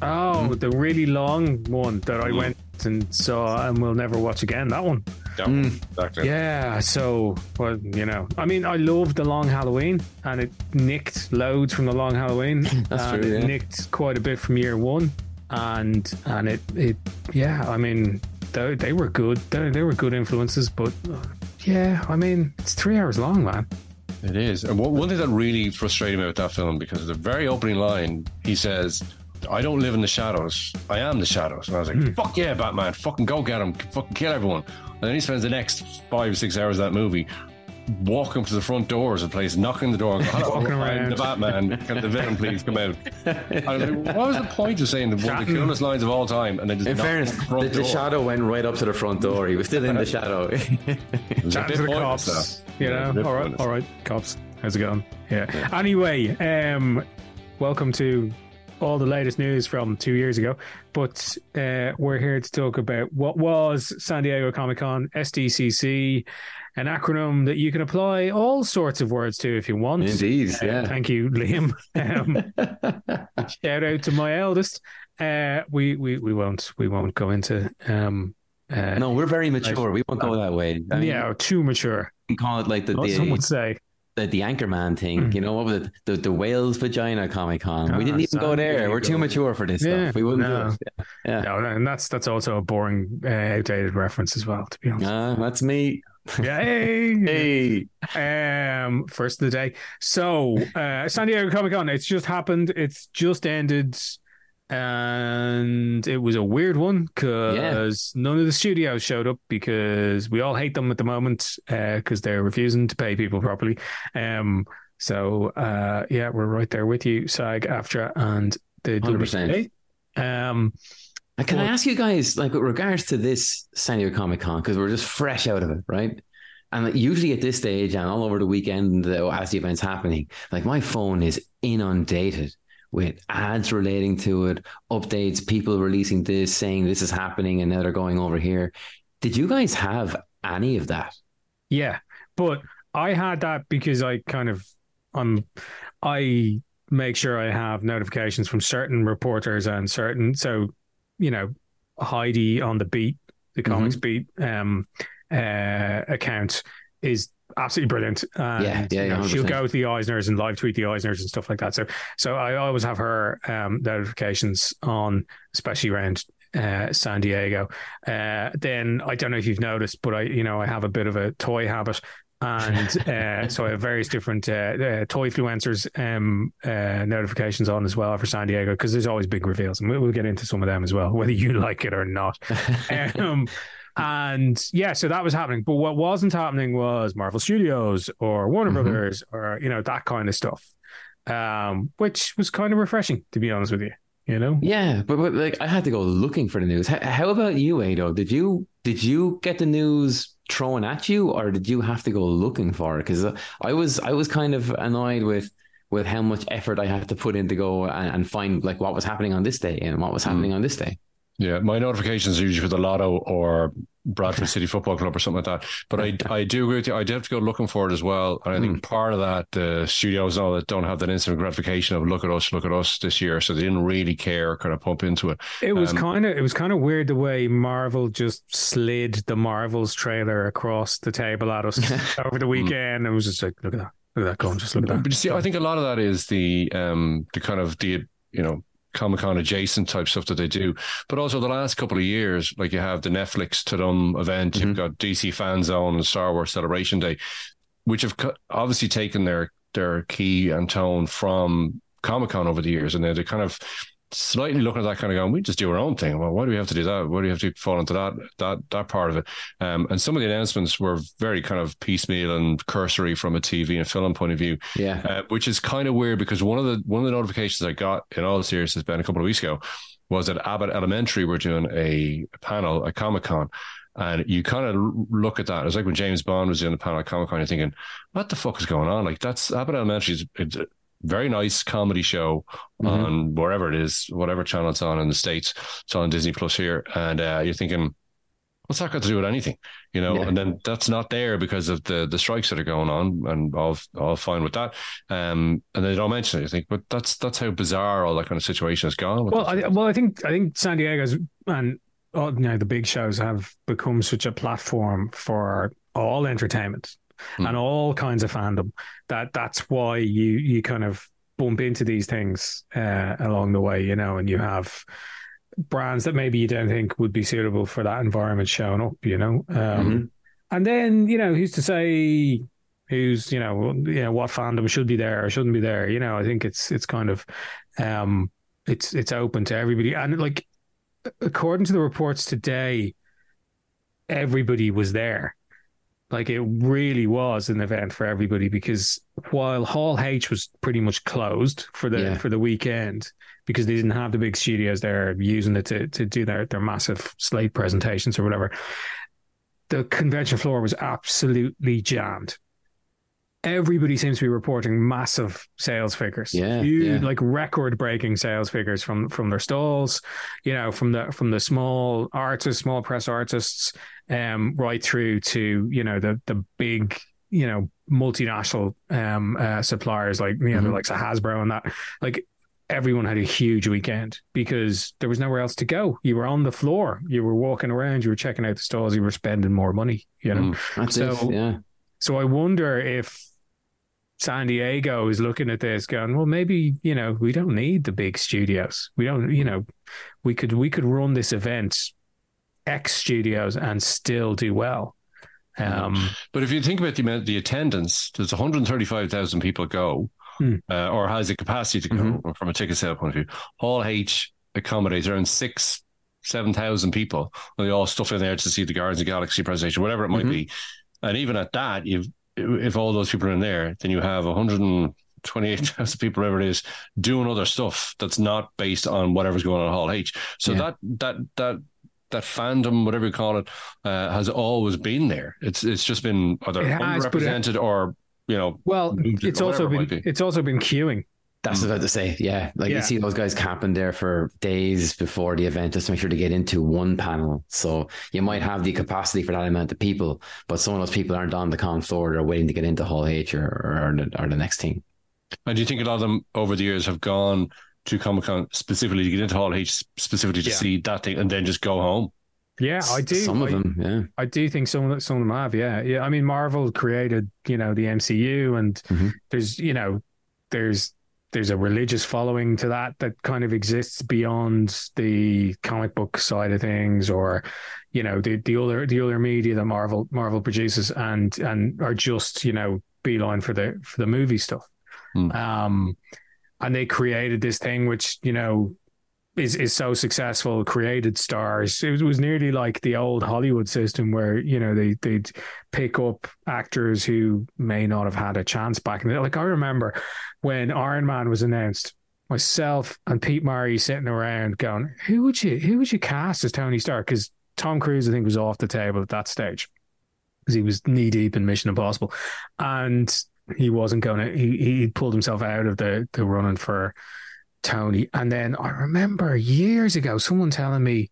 Oh, the really long one that I went and saw and will never watch again. That one. Yeah, exactly. Yeah. So, well, you know, I mean, I loved The Long Halloween, and it nicked loads from The Long Halloween. That's true. It nicked quite a bit from Year One, and it yeah. I mean, they were good. They were good influences, but yeah, I mean, it's 3 hours long, man. It is. And one thing that really frustrated me with that film, because the very opening line, he says, "I don't live in the shadows. I am the shadows." And I was like, fuck yeah, Batman. Fucking go get him. Fucking kill everyone. And then he spends the next 5 or 6 hours of that movie walking to the front doors of the place, knocking the door and going, "Hello, I'm the Batman. Can the villain please come out?" And I was like, what was the point of saying one of the coolest lines of all time? And then just in fairness, the shadow went right up to the front door. He was still in the shadow. Chat to the cops. You know, all right, cops. How's it going? Yeah. Anyway, welcome to all the latest news from 2 years ago, but we're here to talk about what was San Diego Comic-Con, SDCC, an acronym that you can apply all sorts of words to if you want. Indeed, yeah. Thank you, Liam. Shout out to my eldest. We won't go into. No, we're very mature. We won't go that way. I mean, yeah, too mature. You can call it like some would say. The Anchorman thing, you know, what was it? The whale's vagina Comic-Con. We didn't even go there. We're too mature for this stuff. We wouldn't do it. Yeah. No, and that's also a boring, outdated reference as well, to be honest. That's me. Yay! Hey. First of the day. So, San Diego Comic-Con, it's just happened. It's just ended. And it was a weird one because none of the studios showed up because we all hate them at the moment because they're refusing to pay people properly. So, we're right there with you, SAG-AFTRA and the 100%. WGA. Can I ask you guys, like, with regards to this San Diego Comic-Con, because we're just fresh out of it, right? And like, usually at this stage and all over the weekend as the event's happening, like, my phone is inundated with ads relating to it, updates, people releasing this, saying this is happening and now they're going over here. Did you guys have any of that? Yeah, but I had that because I make sure I have notifications from certain reporters and certain, so, you know, Heidi on the beat, the Comics Beat account is absolutely brilliant. And, you know, she'll go to the Eisners and live tweet the Eisners and stuff like that. So I always have her notifications on, especially around San Diego. Then I don't know if you've noticed, but I have a bit of a toy habit, and so I have various different toy influencers notifications on as well for San Diego, because there's always big reveals, and we'll get into some of them as well, whether you like it or not. And yeah, so that was happening. But what wasn't happening was Marvel Studios or Warner Brothers or, you know, that kind of stuff, which was kind of refreshing, to be honest with you, you know? Yeah, but like, I had to go looking for the news. How about you, Ado? Did you get the news thrown at you, or did you have to go looking for it? Because I was kind of annoyed with how much effort I had to put in to go and find, like, what was happening on this day and what was happening on this day. Yeah, my notifications are usually for the Lotto or Bradford City Football Club or something like that. But I do agree with you. I do have to go looking for it as well. And I think part of that, the studios and all that don't have that instant gratification of look at us this year. So they didn't really care, kind of pump into it. It was kind of weird the way Marvel just slid the Marvels trailer across the table at us over the weekend. It was just like, look at that, go on, just look at that. But you see, I think a lot of that is the kind of the, you know, Comic-Con adjacent type stuff that they do, but also the last couple of years, like, you have the Netflix Tudum event, you've got DC Fan Zone and Star Wars Celebration Day, which have obviously taken their key and tone from Comic-Con over the years, and they're kind of slightly looking at that, kind of going, we just do our own thing. Well, why do we have to do that? Why do we have to fall into that part of it? And some of the announcements were very kind of piecemeal and cursory from a TV and film point of view. Yeah, which is kind of weird, because one of the notifications I got, in all seriousness, Ben, a couple of weeks ago, was that Abbott Elementary were doing a panel at Comic-Con. And you kind of look at that. It's like when James Bond was doing the panel at Comic-Con, you're thinking, what the fuck is going on? Like, that's Abbott Elementary. It's very nice comedy show on wherever it is, whatever channel it's on in the States. It's on Disney Plus here. And you're thinking, What's that got to do with anything, you know? Yeah. And then that's not there because of the strikes that are going on, and all fine with that. And they don't mention it. I think, but that's how bizarre all that kind of situation has gone. Well, I think San Diego's and the big shows have become such a platform for all entertainment and all kinds of fandom that that's why you kind of bump into these things along the way, you know, and you have brands that maybe you don't think would be suitable for that environment showing up, you know. And then, you know, who's to say who's, you know, what fandom should be there or shouldn't be there, you know. I think it's kind of it's open to everybody. And like, according to the reports today, everybody was there. Like, it really was an event for everybody, because while Hall H was pretty much closed for the weekend because they didn't have the big studios there using it to do their massive slate presentations or whatever, the convention floor was absolutely jammed. Everybody seems to be reporting massive sales figures, like record-breaking sales figures from their stalls, you know, from the small artists, small press artists, right through to, you know, the big, you know, multinational suppliers like, you know, like Hasbro and that. Like, everyone had a huge weekend because there was nowhere else to go. You were on the floor, you were walking around, you were checking out the stalls, you were spending more money, you know. So I wonder if San Diego is looking at this going, well, maybe, you know, we don't need the big studios. We don't, you know, we could run this event X studios and still do well. But if you think about the attendance, there's 135,000 people go or has the capacity to go from a ticket sale point of view. Hall H accommodates around 6,000-7,000 people. They all stuff in there to see the Guardians of the Galaxy presentation, whatever it might be. And even at that, if all those people are in there, then you have 128,000 people, whatever it is, doing other stuff that's not based on whatever's going on at Hall H. So that fandom, whatever you call it, has always been there. It's just been either underrepresented or, you know, well, it's also been queuing. That's what I was about to say. Yeah. Like, you see those guys camping there for days before the event just to make sure to get into one panel. So you might have the capacity for that amount of people, but some of those people aren't on the con floor. They're waiting to get into Hall H or the next thing. And do you think a lot of them over the years have gone to Comic-Con specifically to get into Hall H, specifically to see that thing and then just go home? Yeah, I do. Some of them. I do think some of them have, yeah. I mean, Marvel created, you know, the MCU, and there's a religious following to that kind of exists beyond the comic book side of things, or, you know, the other media that Marvel produces and are just, you know, beeline for the movie stuff. And they created this thing which, you know, is so successful, created stars. It was nearly like the old Hollywood system where, you know, they'd pick up actors who may not have had a chance back in the day. Like, I remember when Iron Man was announced, myself and Pete Murray sitting around going, who would you cast as Tony Stark? Because Tom Cruise, I think, was off the table at that stage because he was knee deep in Mission Impossible, and he wasn't going to. He pulled himself out of the running for Tony. And then I remember years ago someone telling me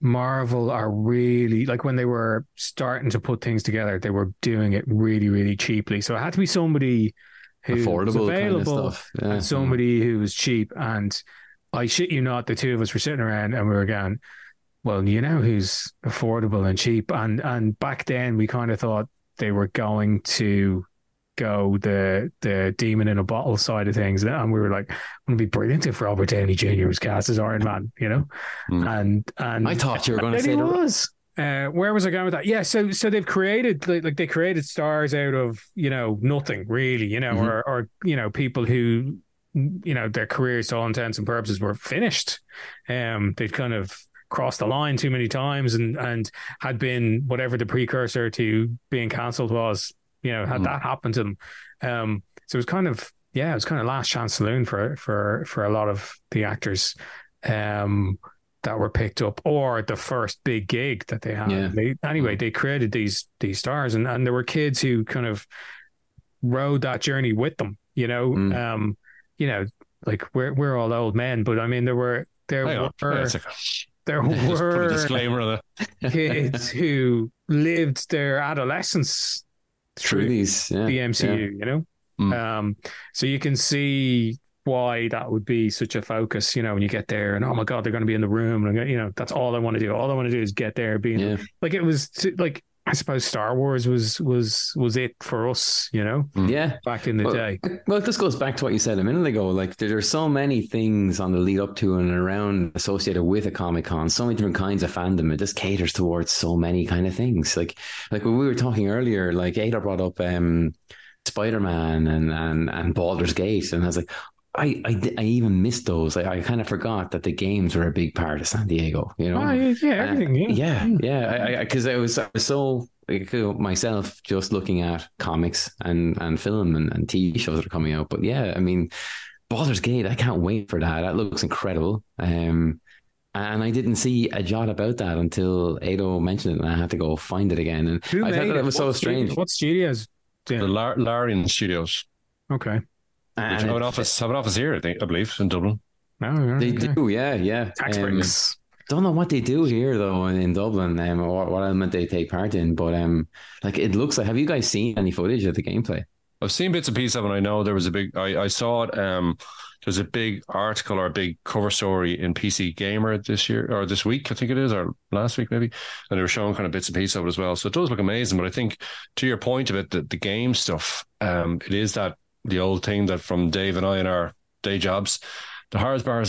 Marvel are really, like, when they were starting to put things together, they were doing it really, really cheaply. So it had to be somebody who was available kind of stuff. Yeah. And somebody who was cheap. And I shit you not, the two of us were sitting around and we were going, well, you know who's affordable and cheap? And back then we kind of thought they were going to go the demon in a bottle side of things, and we were like, wouldn't it be brilliant if Robert Downey Jr. was cast as Iron Man, you know? And I thought you were going to say it was. Where was I going with that? Yeah, so they've created they created stars out of, you know, nothing really, you know, or you know, people who, you know, their careers to all intents and purposes were finished. They'd kind of crossed the line too many times and had been whatever the precursor to being cancelled was. You know, had that happen to them. So it was kind of, last chance saloon for a lot of the actors that were picked up, or the first big gig that they had. Yeah. They created these stars, and there were kids who kind of rode that journey with them, you know. Like we're all old men, but I mean, there were... There were disclaimer kids who lived their adolescence through these, the MCU, you know? So you can see why that would be such a focus, you know, when you get there and, oh my God, they're going to be in the room. And, you know, that's all I want to do. All I want to do is get there. Being like, it was like, I suppose Star Wars was it for us, you know? Back in the day. Well, this goes back to what you said a minute ago. Like, there are so many things on the lead up to and around associated with a Comic-Con, so many different kinds of fandom. It just caters towards so many kind of things. Like when we were talking earlier, like Ada brought up Spider-Man and Baldur's Gate. And I was like, I even missed those. I kind of forgot that the games were a big part of San Diego, you know? Everything. Because I was so, like, myself just looking at comics and film and TV shows that are coming out. But yeah, I mean, Baldur's Gate, I can't wait for that. That looks incredible. And I didn't see a jot about that until Edo mentioned it, and I had to go find it again. And I thought that it was so strange. What studios? The Larian Studios. Okay. And which have an office here, I believe, in Dublin. They do. Tax breaks. Don't know what they do here though in Dublin, or what element they take part in. But like it looks like. Have you guys seen any footage of the gameplay? I've seen bits and pieces of it. I know there was a big. I saw it. There's a big article or a big cover story in PC Gamer this week, I think it is, or last week maybe, and they were showing kind of bits and pieces of it as well. So it does look amazing. But I think to your point of it, the game stuff, it is that. The old thing that from Dave and I in our day jobs, the hardest part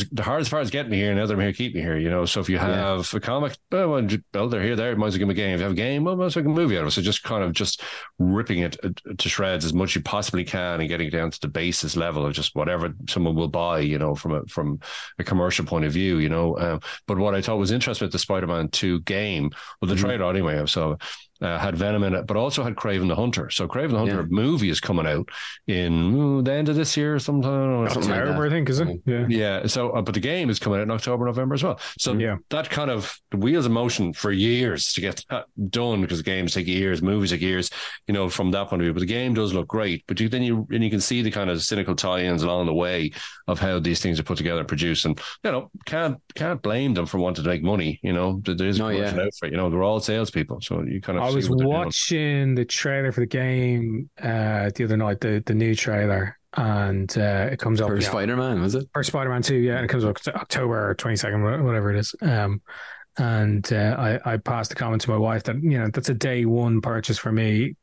is getting me here, and the other one here keep me here, you know. So if you have a comic, well, they're here, there, might as well give them a game. If you have a game, well, might as well give them a movie out of it. So just kind of ripping it to shreds as much as you possibly can and getting it down to the basis level of just whatever someone will buy, you know, from a commercial point of view, you know. But what I thought was interesting with the Spider-Man 2 game, well, the trailer anyway, so. Had Venom in it, but also had Craven the Hunter. So Craven the Hunter movie is coming out in the end of this year sometime. Or October, like I think, is it? Yeah. So, but the game is coming out in October, November as well. So that kind of wheels in motion for years to get that done, because games take years, movies take years, you know, from that point of view. But the game does look great. But you can see the kind of cynical tie-ins along the way of how these things are put together and produced. And, you know, can't blame them for wanting to make money, you know. There is a commercial outfit, you know, they're all salespeople. So you kind of... I was watching the trailer for the game the other night, the new trailer, and it comes up. For Spider-Man, was it? For Spider-Man 2, yeah, and it comes up October 22nd, whatever it is. And I passed the comment to my wife that, you know, that's a day one purchase for me,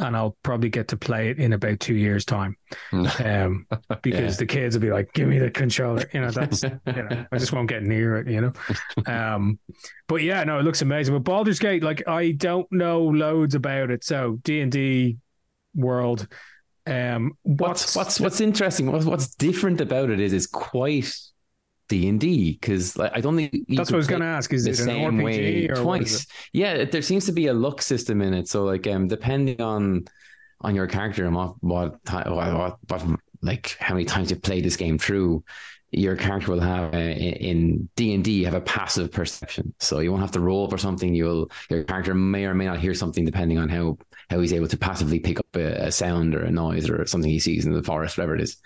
and I'll probably get to play it in about 2 years' time, because the kids will be like, "Give me the controller," you know. That's, you know, I just won't get near it, you know. But yeah, no, it looks amazing. But Baldur's Gate, like, I don't know loads about it, so D&D world. What's interesting? What's different about it is it's quite D&D, because I don't think that's what I was going to ask. Is it an RPG or twice? Yeah, there seems to be a luck system in it. So, like, depending on your character and what like how many times you play this game through, your character will have in D&D have a passive perception. So you won't have to roll for something. Your character may or may not hear something, depending on how he's able to passively pick up a sound or a noise or something he sees in the forest, whatever it is.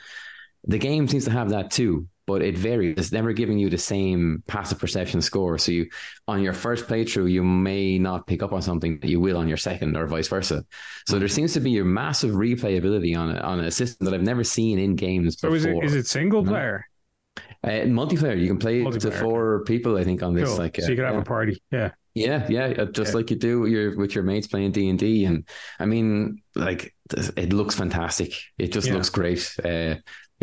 The game seems to have that too. But it varies. It's never giving you the same passive perception score. So you, on your first playthrough, you may not pick up on something that you will on your second, or vice versa. So there seems to be a massive replayability on a system that I've never seen in games before. So is it single player? Multiplayer. You can play to four people, I think, on this. Cool. Like, so you could have a party. Yeah. Just like you do with your mates playing D&D. And I mean, like, it looks fantastic. It just looks great.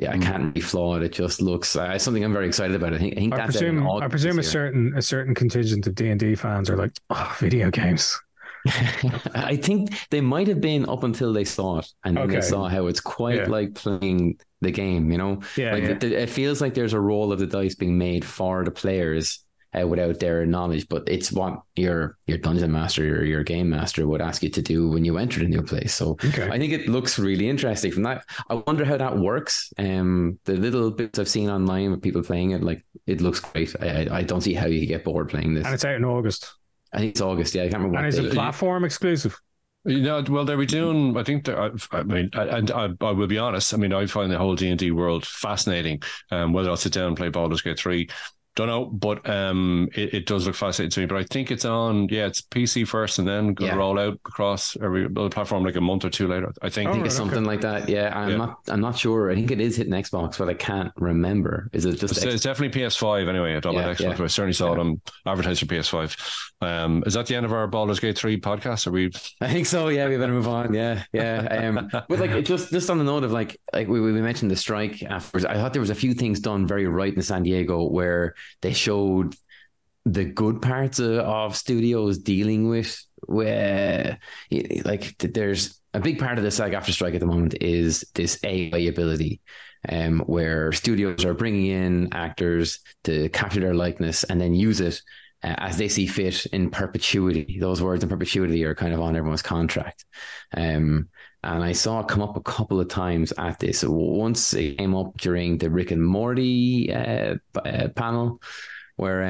Yeah, I can't really flaw it. It just looks something I'm very excited about. I think that's I presume a certain contingent of D&D fans are like, oh, video games. I think they might have been up until they saw it, and then they saw how it's quite like playing the game, you know? It feels like there's a roll of the dice being made for the players without their knowledge, but it's what your dungeon master or your game master would ask you to do when you entered a new place. So I think it looks really interesting from that. I wonder how that works. The little bits I've seen online with people playing it, like, it looks great. I don't see how you get bored playing this. And it's out in August. I think it's August. Yeah, I can't remember. And is it platform exclusive? You know, well, they'll be doing, I think, I will be honest, I mean, I find the whole D&D world fascinating. Whether I'll sit down and play Baldur's Gate 3 Don't know, but it does look fascinating to me. But I think it's on, it's PC first and then going to roll out across every other platform like a month or two later. I think it's something like that. Yeah, I'm not sure. I think it is hitting Xbox, but I can't remember. Is it just? It's definitely PS5 anyway. I don't know about Xbox, but I certainly saw it on advertised for PS5. Is that the end of our Baldur's Gate 3 podcast? I think so. Yeah, we better move on. Yeah. But like, just on the note of like we mentioned the strike afterwards. I thought there was a few things done very right in San Diego where they showed the good parts of studios dealing with where, like, there's a big part of the SAG-AFTRA strike at the moment is this AIability, where studios are bringing in actors to capture their likeness and then use it as they see fit in perpetuity. Those words in perpetuity are kind of on everyone's contract. And I saw it come up a couple of times at this. Once it came up during the Rick and Morty panel, where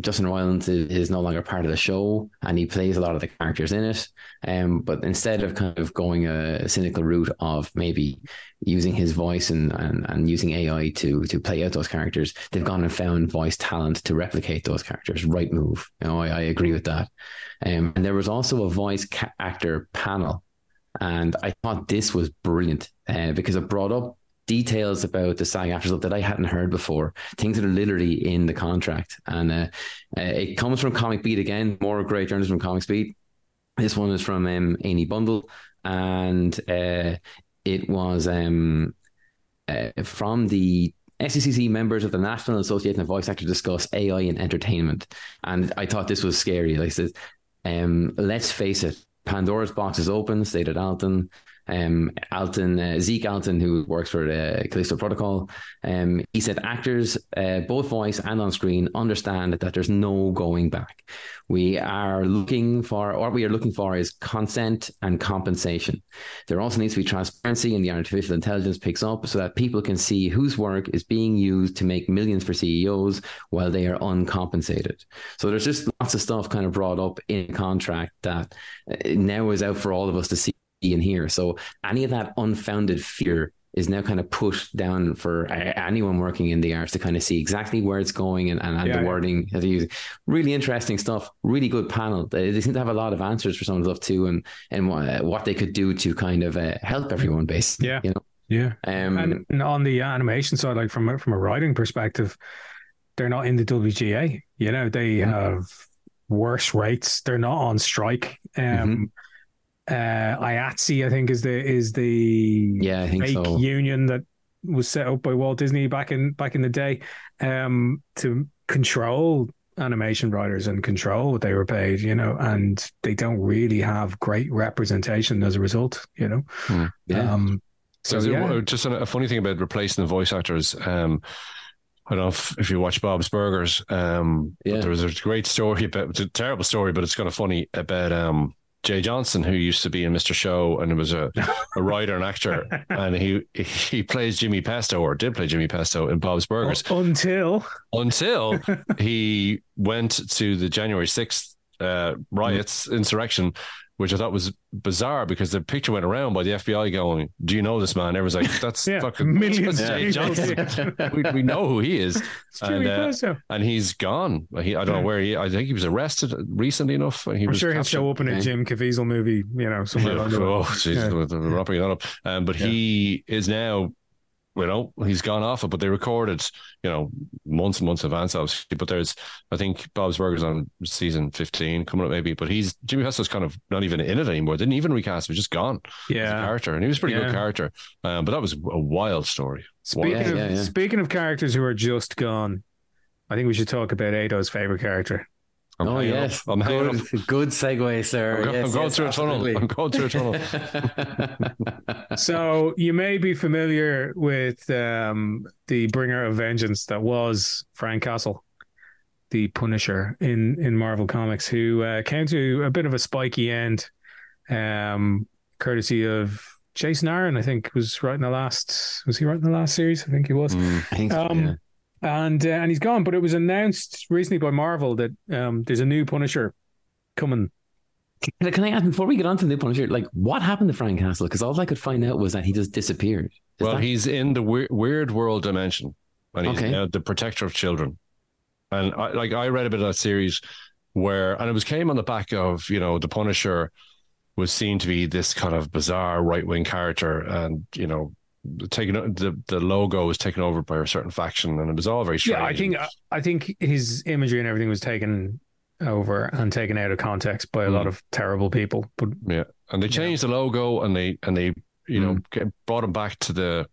Justin Roiland is no longer part of the show and he plays a lot of the characters in it. But instead of kind of going a cynical route of maybe using his voice and using AI to play out those characters, they've gone and found voice talent to replicate those characters. Right move. You know, I agree with that. And there was also a voice actor panel. And I thought this was brilliant because it brought up details about the SAG-AFTRA stuff that I hadn't heard before, things that are literally in the contract. And it comes from Comic Beat again, more great journalists from Comics Beat. This one is from Amy Bundle. And it was from the SCCC members of the National Association of Voice Actors discuss AI in entertainment. And I thought this was scary. Like I said, let's face it. Pandora's box is open, stated Alton. Zeke Alton, who works for the Callisto Protocol, he said actors, both voice and on screen, understand that there's no going back. What we are looking for is consent and compensation. There also needs to be transparency in the artificial intelligence picks up so that people can see whose work is being used to make millions for CEOs while they are uncompensated. So there's just lots of stuff kind of brought up in a contract that now is out for all of us to see in here. So any of that unfounded fear is now kind of pushed down for anyone working in the arts to kind of see exactly where it's going and the wording that they're using. Really interesting stuff, really good panel. They seem to have a lot of answers for some of the stuff too and what they could do to kind of help everyone basically. Yeah. You know? Yeah. And on the animation side, like from a writing perspective, they're not in the WGA. You know, they have worse rates. They're not on strike. IATSE, I think, is the fake union that was set up by Walt Disney back in the day to control animation writers and control what they were paid, you know, and they don't really have great representation as a result, you know. Just a funny thing about replacing the voice actors. I don't know if you watch Bob's Burgers, but there was a great story about, it's a terrible story, but it's kind of funny about Jay Johnson, who used to be in Mr. Show and was a writer and actor, and he plays Jimmy Pesto, or did play Jimmy Pesto, in Bob's Burgers until he went to the January 6th riots, insurrection, which I thought was bizarre because the picture went around by the FBI going, "Do you know this man?" Everyone's like, "That's fucking millions." Jay Johnson. we know who he is, and he's gone. I don't know where he. I think he was arrested recently enough. I'm sure he'll show up in a Jim Caviezel movie, you know, somewhere. Wrapping it up. But he is now. You know, he's gone off it, but they recorded, you know, months and months in advance, obviously. But there's, I think, Bob's Burgers on season 15 coming up, maybe. But Jimmy Pesto's kind of not even in it anymore. Didn't even recast him; just gone. Yeah, as a character, and he was a pretty good character. But that was a wild story. Speaking of characters who are just gone, I think we should talk about Ado's favorite character. Good segue, sir. I'm going through a tunnel. So you may be familiar with the bringer of vengeance that was Frank Castle, the Punisher in Marvel Comics, who came to a bit of a spiky end, courtesy of Jason Aaron. I think was he writing the last series? I think he was. I think so, yeah. And he's gone, but it was announced recently by Marvel that there's a new Punisher coming. Can I ask, before we get on to the new Punisher, like, what happened to Frank Castle? Because all I could find out was that he just disappeared. He's in the weird world dimension, and he's the protector of children. And I read a bit of that series where, and it was came on the back of, you know, the Punisher was seen to be this kind of bizarre right wing character, and you know, taken the logo was taken over by a certain faction, and it was all very strange. Yeah, I think his imagery and everything was taken over and taken out of context by a lot of terrible people. But yeah, and they changed the logo, and they you know brought him back to the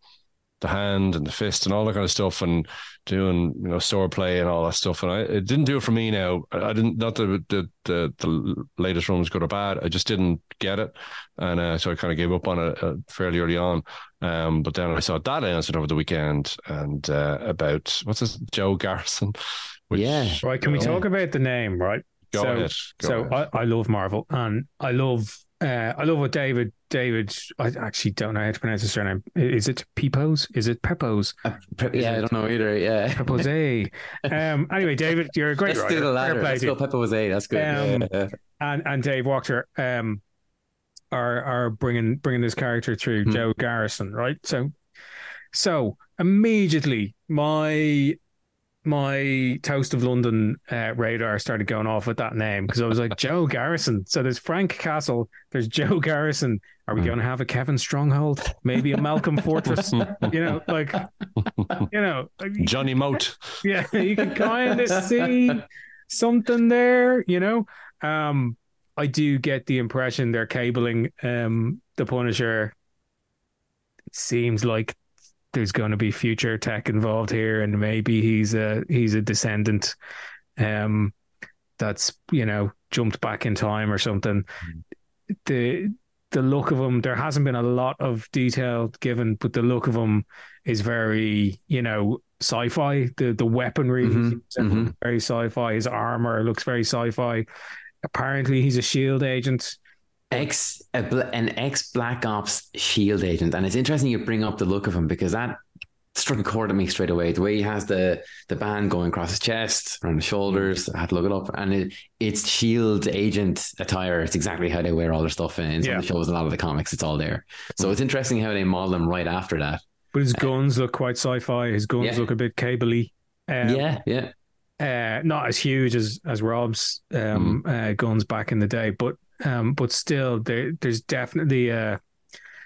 hand and the fist and all that kind of stuff, and doing, you know, sword play and all that stuff. And it didn't do it for me now. I didn't, not that the latest run was good or bad. I just didn't get it. And so I kind of gave up on it fairly early on. But then I saw that announcement over the weekend, and about, what's this, Joe Garrison? Which, yeah. Right. Can we talk about the name, right? Go ahead. I love Marvel, and I love what David, I actually don't know how to pronounce his surname. Is it Pepos? Is it Pepos? Yeah, I don't know either. Yeah, Pepose. Anyway, David, you're a great writer. Let's do the latter. Let's go Pepose. That's good. And Dave Walker are bringing this character through, Joe Garrison, right? So immediately my Toast of London radar started going off with that name, because I was like, Joe Garrison. So there's Frank Castle, there's Joe Garrison. Are we going to have a Kevin Stronghold? Maybe a Malcolm Fortress? Johnny Moat. Yeah, you can kind of see something there, you know. I do get the impression they're cabling the Punisher. It seems like there's going to be future tech involved here, and maybe he's a descendant that's, you know, jumped back in time or something. The look of him, there hasn't been a lot of detail given, but the look of him is very, you know, sci-fi. The weaponry is very sci-fi. His armor looks very sci-fi. Apparently he's a S.H.I.E.L.D. agent. An ex-Black Ops S.H.I.E.L.D. agent. And it's interesting you bring up the look of him, because that struck a chord at me straight away. The way he has the band going across his chest, around the shoulders, I had to look it up. And it's S.H.I.E.L.D. agent attire. It's exactly how they wear all their stuff in some of the shows, a lot of the comics. It's all there. So it's interesting how they model him right after that. But his guns look quite sci-fi. His guns look a bit cable-y. Not as huge as Rob's guns back in the day, but still, there's definitely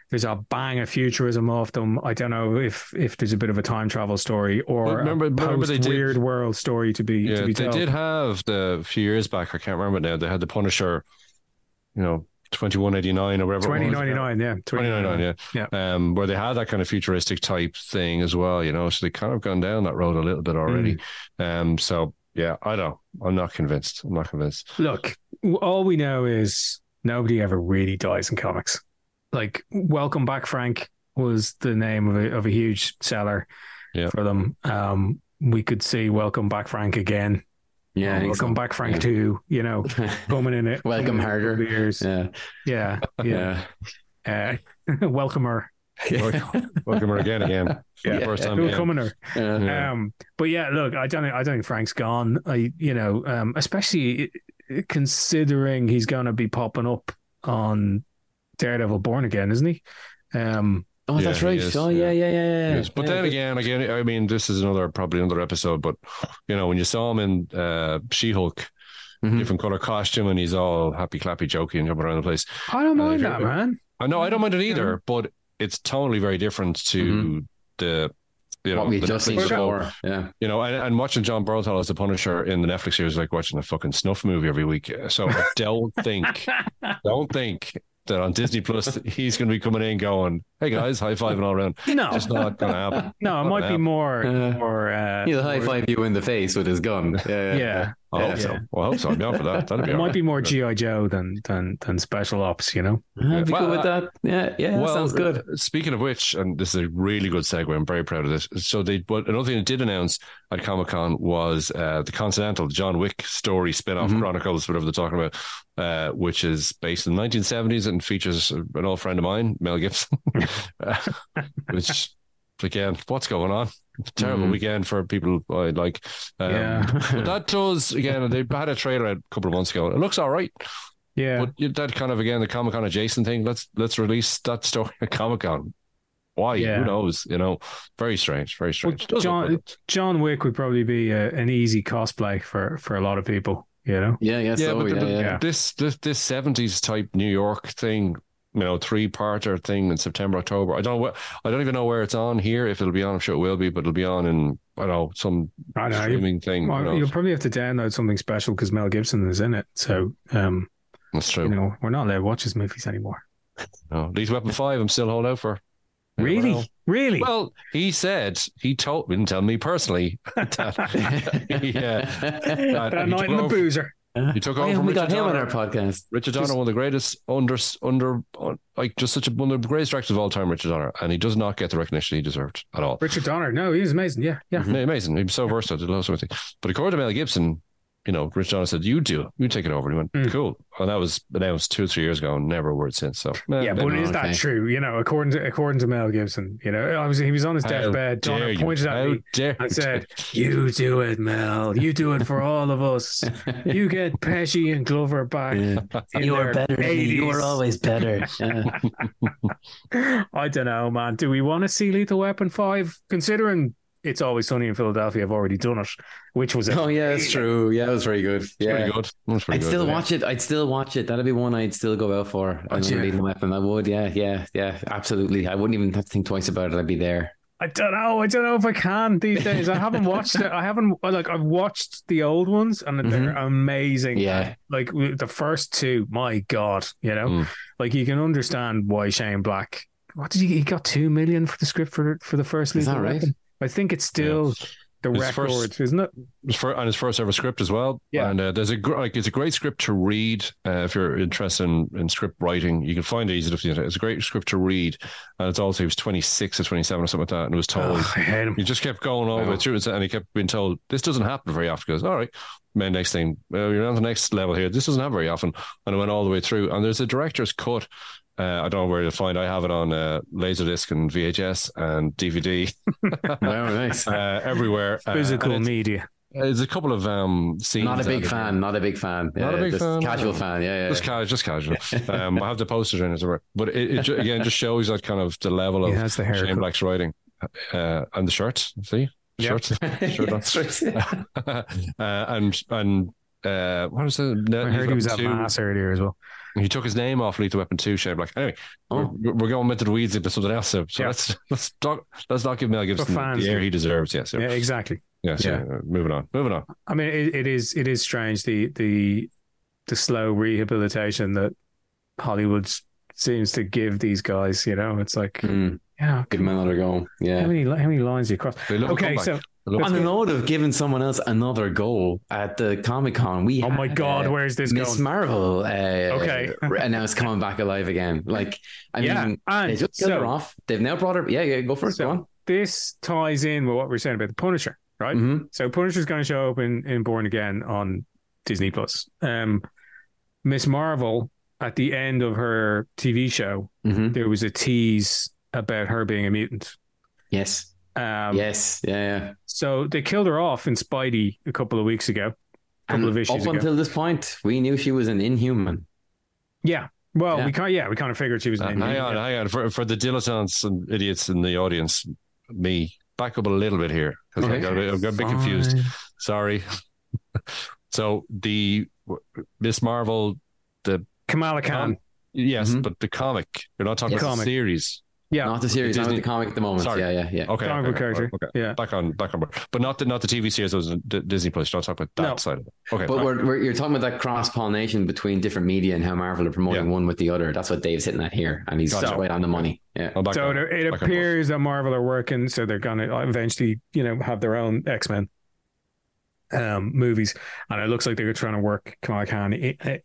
there's a bang of futurism off them. I don't know if there's a bit of a time travel story or weird world story to be told. They did have a few years back, I can't remember now, they had the Punisher, you know, 2189 or whatever. 2099, yeah. 2099, yeah. Where they had that kind of futuristic type thing as well, you know. So they kind of gone down that road a little bit already. So yeah, I don't. I'm not convinced. Look, all we know is nobody ever really dies in comics. Like, Welcome Back Frank was the name of a huge seller for them. We could see Welcome Back Frank again. Yeah, Welcome Back Frank Two. You know, coming in it. Welcome harder. Yeah. Welcomer. Welcome her again. Yeah. First time coming her. But yeah, look, I don't think Frank's gone. Especially considering he's going to be popping up on Daredevil Born Again, isn't he? That's right. Yes. But then again, I mean, this is probably another episode. But you know, when you saw him in She-Hulk. Different color costume, and he's all happy, clappy, jokey, and jumping around the place. I don't mind that, man. I know I don't mind it either, but it's totally very different to what we've just seen before. Yeah. You know, and watching John Bernthal as the Punisher in the Netflix series is like watching a fucking snuff movie every week. So I don't think that on Disney Plus he's going to be coming in going, "Hey guys, high five and all around." No, it's not going to happen. No, it might be more. He'll high five you in the face with his gun. Yeah. I hope so. Well, I hope so. I'm down for that. It might be more G.I. Joe than Special Ops, you know. I'd be good with that. That sounds good. Speaking of which, and this is a really good segue, I'm very proud of this. So another thing they did announce at Comic-Con was the Continental, the John Wick story spin-off Chronicles, whatever they're talking about, which is based in the 1970s and features an old friend of mine, Mel Gibson. Which, again, what's going on? Terrible weekend for people I like. But that does, again, they had a trailer a couple of months ago. It looks all right. Yeah. But that kind of, again, the Comic-Con adjacent thing, let's release that story at Comic-Con. Why? Yeah. Who knows? You know, very strange, very strange. Well, John Wick would probably be an easy cosplay for a lot of people, you know? Yeah. This 70s type New York thing, you know, 3-parter thing in September, October. I don't even know where it's on here. If it'll be on, I'm sure it will be, but it'll be on in, streaming thing. Well, you'll probably have to download something special because Mel Gibson is in it. So that's true. You know, we're not allowed to watch his movies anymore. No, Lethal Weapon 5, I'm still holding out for. Really? Well, he didn't tell me personally. That night in the boozer. He took over from Richard Donner on our podcast. Richard Donner, one of the greatest greatest directors of all time, Richard Donner, and he does not get the recognition he deserved at all. Richard Donner, no, he was amazing. Amazing. He was so versatile. Did lots of things. But according to Mel Gibson, you know, Richard Donner said, "You do. You take it over." And he went, "Cool." And that was announced 2 or 3 years ago, and never a word since. So but is that true? You know, according to Mel Gibson, you know, obviously he was on his deathbed. Donner pointed at me and said, "You do it, Mel. You do it for all of us. You get Pesci and Glover back. Yeah. You were better. You were always better." Yeah. I don't know, man. Do we want to see Lethal Weapon 5? Considering It's Always Sunny in Philadelphia, I've already done it, which was... Oh, yeah, that's true. Yeah, it was very good. I'd still watch it. That'd be one I'd still go out for. I would, yeah, absolutely. I wouldn't even have to think twice about it. I'd be there. I don't know if I can these days. I haven't watched it. I've watched the old ones and they're amazing. Yeah. Like the first two, my God, you know? Like you can understand why Shane Black... What did he got 2 million for the script for the first Lethal Weapon? Is that right? I think it's still the record, isn't it? And his first ever script as well. Yeah. And it's a great script to read if you're interested in script writing. You can find it easily. It's a great script to read. And it's also, he was 26 or 27 or something like that. And it was told. Oh, I hate him. He just kept going all the way through. And he kept being told, this doesn't happen very often. He goes, all right. Man, next thing, you're on the next level here. This doesn't happen very often. And it went all the way through. And there's a director's cut. I don't know where to find. I have it on Laserdisc and VHS and DVD. Nice. Everywhere. Physical media. There's a couple of scenes. Not a big fan. Not a big fan. Casual fan. Yeah. Just casual. I have the posters in it. But it again just shows that kind of the level of Shane Black's writing and the shirts. See? Shirts. And what was it? I heard he was at Mass earlier as well. He took his name off Lethal Weapon 2, Shane Black. Anyway, we're going into the weeds into something else. So let's not give Mel Gibson the air he deserves. Yes. Yeah, exactly. Yes. Yeah. Moving on. I mean, it is strange the slow rehabilitation that Hollywood seems to give these guys. You know, it's like give them another go. Yeah. How many lines do you cross? Okay, so. On the note of giving someone else another goal at the Comic-Con, we had, my God, where's this Ms. Marvel announced coming back alive again. Like, I mean, they just killed her off. They've now brought her. Yeah, go for it. So go on. This ties in with what we were saying about the Punisher, right? Mm-hmm. So Punisher's going to show up in Born Again on Disney Plus. Ms. Marvel, at the end of her TV show, there was a tease about her being a mutant. Yes. So they killed her off in Spidey a couple of weeks ago. Up until this point, we knew she was an inhuman. Yeah. Well, we kind of figured she was an inhuman. Hang on. For the dilettantes and idiots in the audience, me, back up a little bit here. Because I got a bit confused. Sorry. So the Miss Marvel, the Kamala Khan. Yes, but the comic. You're not talking about the series. Yeah, not the series, not the comic at the moment. Sorry. Yeah. Okay, comic character. Okay. Yeah, back on board, but not the TV series. It was Disney Plus. Don't talk about that side of it. Okay, but you're talking about that cross pollination between different media and how Marvel are promoting one with the other. That's what Dave's hitting at here, and he's right on the money. Yeah. It appears that Marvel are working, so they're gonna eventually, you know, have their own X-Men movies, and it looks like they're trying to work Kamala Khan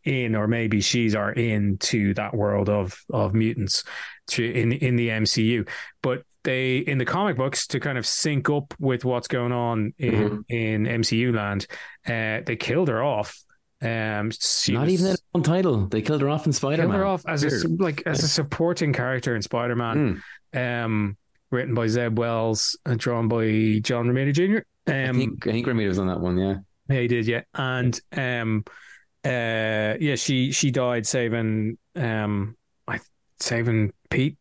in, or maybe into that world of mutants in the MCU. But they, in the comic books, to kind of sync up with what's going on in MCU land, they killed her off. Even in her own title, they killed her off in Spider-Man. Killed her off as a supporting character in Spider-Man, written by Zeb Wells and drawn by John Romita Jr. I think Romita was on that one, yeah, he did, yeah. And she died saving Pete,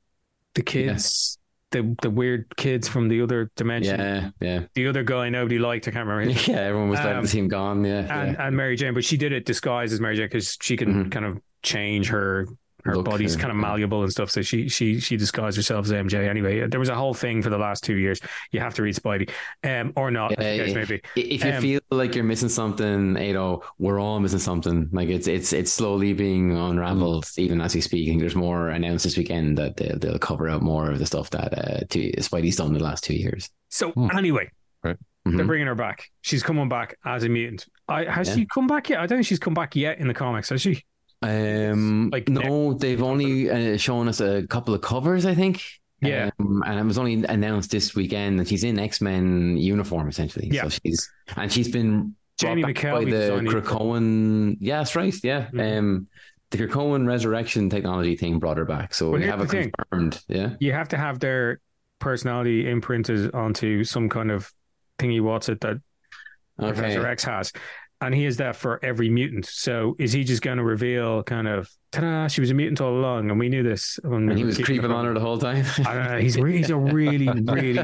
the kids, the weird kids from the other dimension. Yeah, yeah. The other guy nobody liked. I can't remember his name. Yeah, everyone was like, the team gone. Yeah, and Mary Jane, but she did it disguised as Mary Jane because she can kind of change her look, body's kind of malleable and stuff. So she disguised herself as MJ. Anyway, there was a whole thing for the last 2 years. You have to read Spidey, or not. Maybe if you feel like you're missing something, you know, we're all missing something. Like it's slowly being unraveled even as we speak. I think there's more announced this weekend that they'll cover out more of the stuff that Spidey's done in the last 2 years. So anyway, right. They're bringing her back. She's coming back as a mutant. Has she come back yet? I don't think she's come back yet in the comics. Has she? No, they've only shown us a couple of covers, I think. Yeah, and it was only announced this weekend that she's in X-Men uniform essentially. Yeah, so she's been Jamie McKelvey by the Krakoan. Yeah, that's right. Yeah, the Krakoan resurrection technology thing brought her back. So we have it confirmed. Yeah, you have to have their personality imprinted onto some kind of thingy. What's it that Professor X has? And he is that for every mutant. So is he just going to reveal kind of, ta-da, she was a mutant all along and we knew this. And he was creeping on her the whole time. I don't know. He's a really, really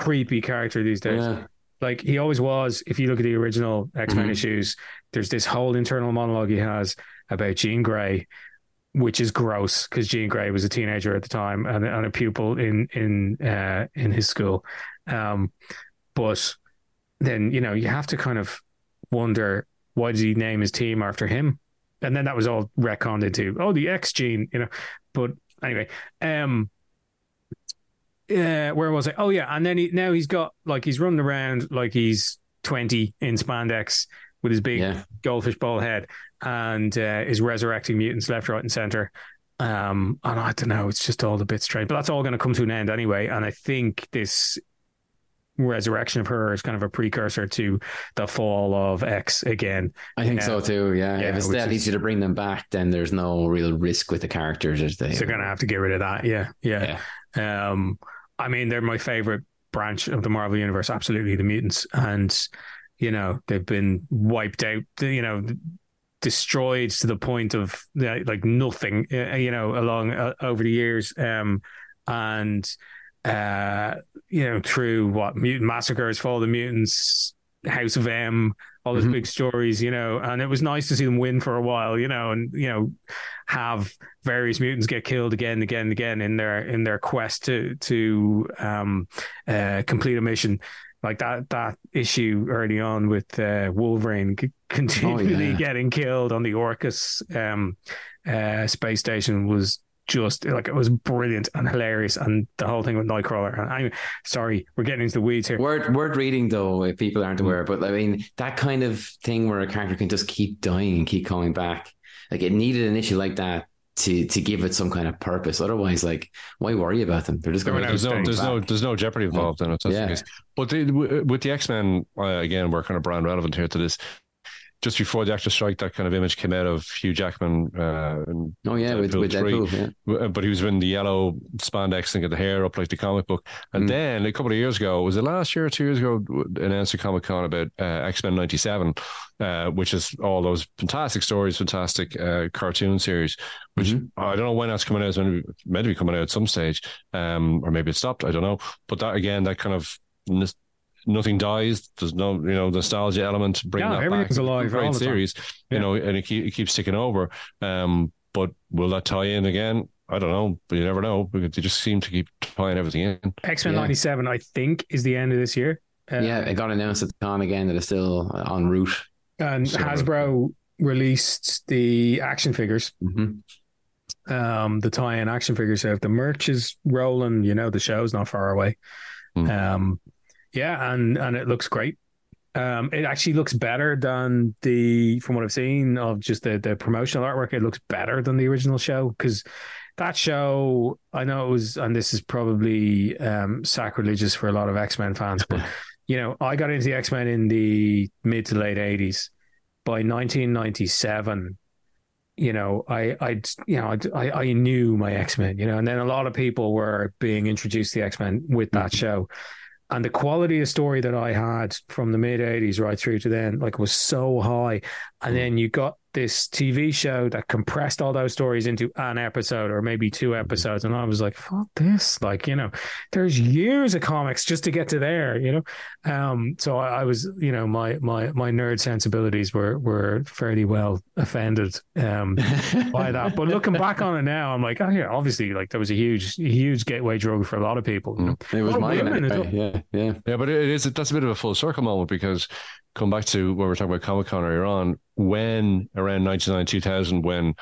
creepy character these days. Yeah. Like he always was. If you look at the original X-Men issues, there's this whole internal monologue he has about Jean Grey, which is gross because Jean Grey was a teenager at the time and a pupil in his school. But then, you know, you have to kind of wonder why did he name his team after him, and then that was all retconned into the X gene, you know. But anyway, where was I? Oh yeah, and then now he's got like he's running around like he's 20 in spandex with his big goldfish ball head, and is resurrecting mutants left, right, and center. And I don't know, it's just all a bit strange, but that's all going to come to an end anyway. And I think this resurrection of her is kind of a precursor to the fall of X again. I think so too. Yeah, if it's that easy to bring them back, then there's no real risk with the characters as they're gonna have to get rid of that. Yeah. I mean, they're my favorite branch of the Marvel universe, absolutely, the mutants. And you know, they've been wiped out, you know, destroyed to the point of like nothing, you know, along over the years. You know, through what, mutant massacres, Fall of the Mutants, House of M, all those big stories, you know, and it was nice to see them win for a while, you know, and you know, have various mutants get killed again and again and again in their quest to complete a mission. Like that issue early on with Wolverine continually getting killed on the Orcus space station was just like, it was brilliant and hilarious, and the whole thing with Nightcrawler. And anyway, sorry, we're getting into the weeds here. Word reading though, if people aren't aware, but I mean that kind of thing where a character can just keep dying and keep coming back. Like it needed an issue like that to give it some kind of purpose. Otherwise, like why worry about them? They're just going. There's no jeopardy involved in it. That's the case. But with the X-Men again, we're kind of brand relevant here to this. Just before the actor strike, that kind of image came out of Hugh Jackman. With Deadpool 3. But he was in the yellow spandex and got the hair up like the comic book. And then a couple of years ago, was it last year or 2 years ago, announced at Comic-Con about X-Men 97, which is all those fantastic stories, fantastic cartoon series, which I don't know when that's coming out. It's meant to be coming out at some stage, or maybe it stopped, I don't know. But that, again, that kind of... nothing dies. There's no, you know, nostalgia element. Bringing that everything's back. Alive. Great all the series, time. You know, and it keeps ticking over. But will that tie in again? I don't know, but you never know because they just seem to keep tying everything in. X-Men 97, I think, is the end of this year. It got announced at the con again that it's still en route. And so, Hasbro released the action figures. The tie-in action figures. So if the merch is rolling, you know, the show's not far away. Yeah, and it looks great. It actually looks better than from what I've seen of just the promotional artwork. It looks better than the original show because that show, I know it was, and this is probably sacrilegious for a lot of X-Men fans, but you know, I got into the X-Men in the mid to late 80s. By 1997, you know, I knew my X-Men, you know, and then a lot of people were being introduced to the X-Men with that show. And the quality of story that I had from the mid 80s right through to then, like, was so high. And then you got this TV show that compressed all those stories into an episode or maybe two episodes. And I was like, fuck this. Like, you know, there's years of comics just to get to there, you know? So I was, you know, my nerd sensibilities were fairly well offended by that. But looking back on it now, I'm like, oh yeah, obviously like there was a huge gateway drug for a lot of people. You know? It was mine. Anyway. Yeah. But that's a bit of a full circle moment, because come back to when we were talking about Comic-Con earlier on, when around 1999, 2000, when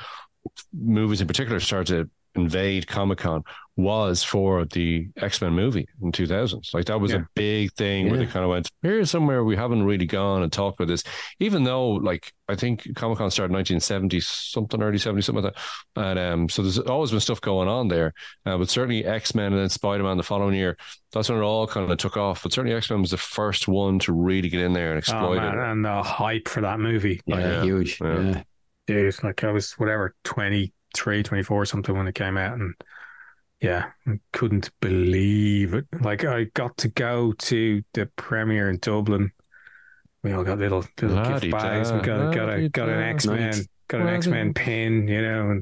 movies in particular started to invade Comic-Con, was for the X-Men movie in 2000s. Like that was a big thing where they kind of went, here's somewhere we haven't really gone and talked about this. Even though, like, I think Comic-Con started 1970 something, early 70 something like that. And so there's always been stuff going on there. But certainly X-Men and then Spider-Man the following year, that's when it all kind of took off. But certainly X-Men was the first one to really get in there and exploit it. And the hype for that movie. Huge. Yeah. Dude, like I was, 23, 24 something when it came out, and yeah, I couldn't believe it. Like I got to go to the premiere in Dublin. We all got little gift bags. We got an X-Men, pin, you know,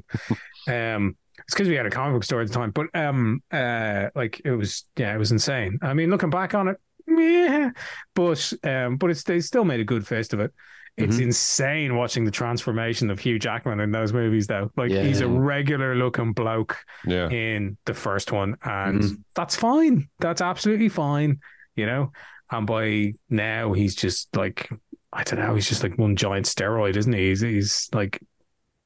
and it's because we had a comic book store at the time. But like it was insane. I mean, looking back on it, but they still made a good fist of it. It's insane watching the transformation of Hugh Jackman in those movies, though. Like he's a regular looking bloke in the first one, and that's fine. That's absolutely fine, you know. And by now, he's just like, I don't know, he's just like one giant steroid, isn't he? He's like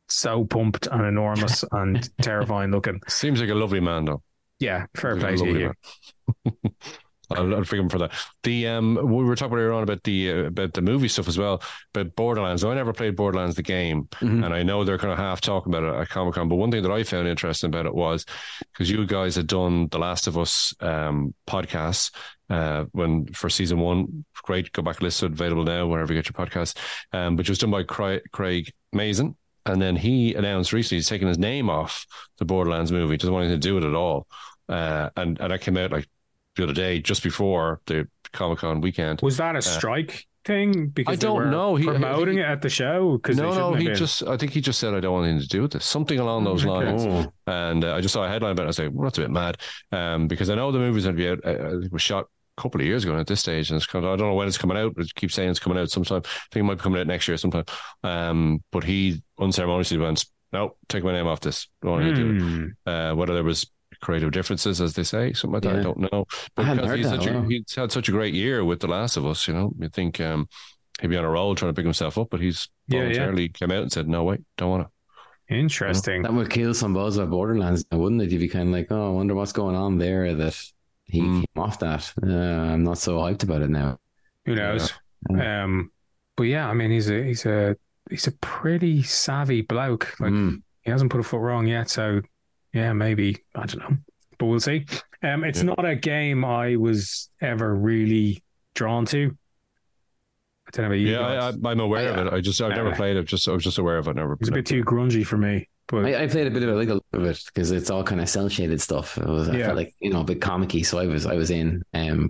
so pumped and enormous and terrifying looking. Seems like a lovely man, though. Yeah, fair play to you. I'll forgive him for that. The we were talking earlier on about the movie stuff as well, about Borderlands. I never played Borderlands the game, and I know they're kind of half talking about it at Comic-Con, but one thing that I found interesting about it was, because you guys had done The Last of Us podcasts for season one. Great, go back, listen, available now wherever you get your podcasts. Which was done by Craig Mazin, and then he announced recently he's taken his name off the Borderlands movie. Doesn't want anything to do with it at all, and that came out like the other day, just before the Comic-Con weekend. Was that a strike thing? Because I don't know. He promoting it at the show. I think he just said, I don't want anything to do with this. Something along those lines. Oh. And I just saw a headline about it. I was like, well, that's a bit mad. Because I know the movie's going to be out. I think it was shot a couple of years ago at this stage, and it's kind of, I don't know when it's coming out. But it keeps saying it's coming out sometime. I think it might be coming out next year sometime. But he unceremoniously went, nope, take my name off this. I don't want to do it. Whether there was creative differences, as they say, something like that. I don't know, because he's had such a great year with The Last of Us. You know, you think he'd be on a roll trying to pick himself up, but he's voluntarily came out and said, "No, wait, don't want to." Interesting. You know? That would kill some buzz about Borderlands, wouldn't it? You'd be kind of like, "Oh, I wonder what's going on there." That he came off that. I'm not so hyped about it now. Who knows? Yeah. But yeah, I mean, he's a pretty savvy bloke. Like he hasn't put a foot wrong yet, so. Yeah, maybe. I don't know. But we'll see. It's not a game I was ever really drawn to. I don't know about you. Yeah, I'm aware of it. I've never played it. I was just aware of it. It's a bit too grungy for me. But I played a bit of it, like a little bit of it, because it's all kind of cel-shaded stuff. I felt like, you know, a bit comic-y, so I was in.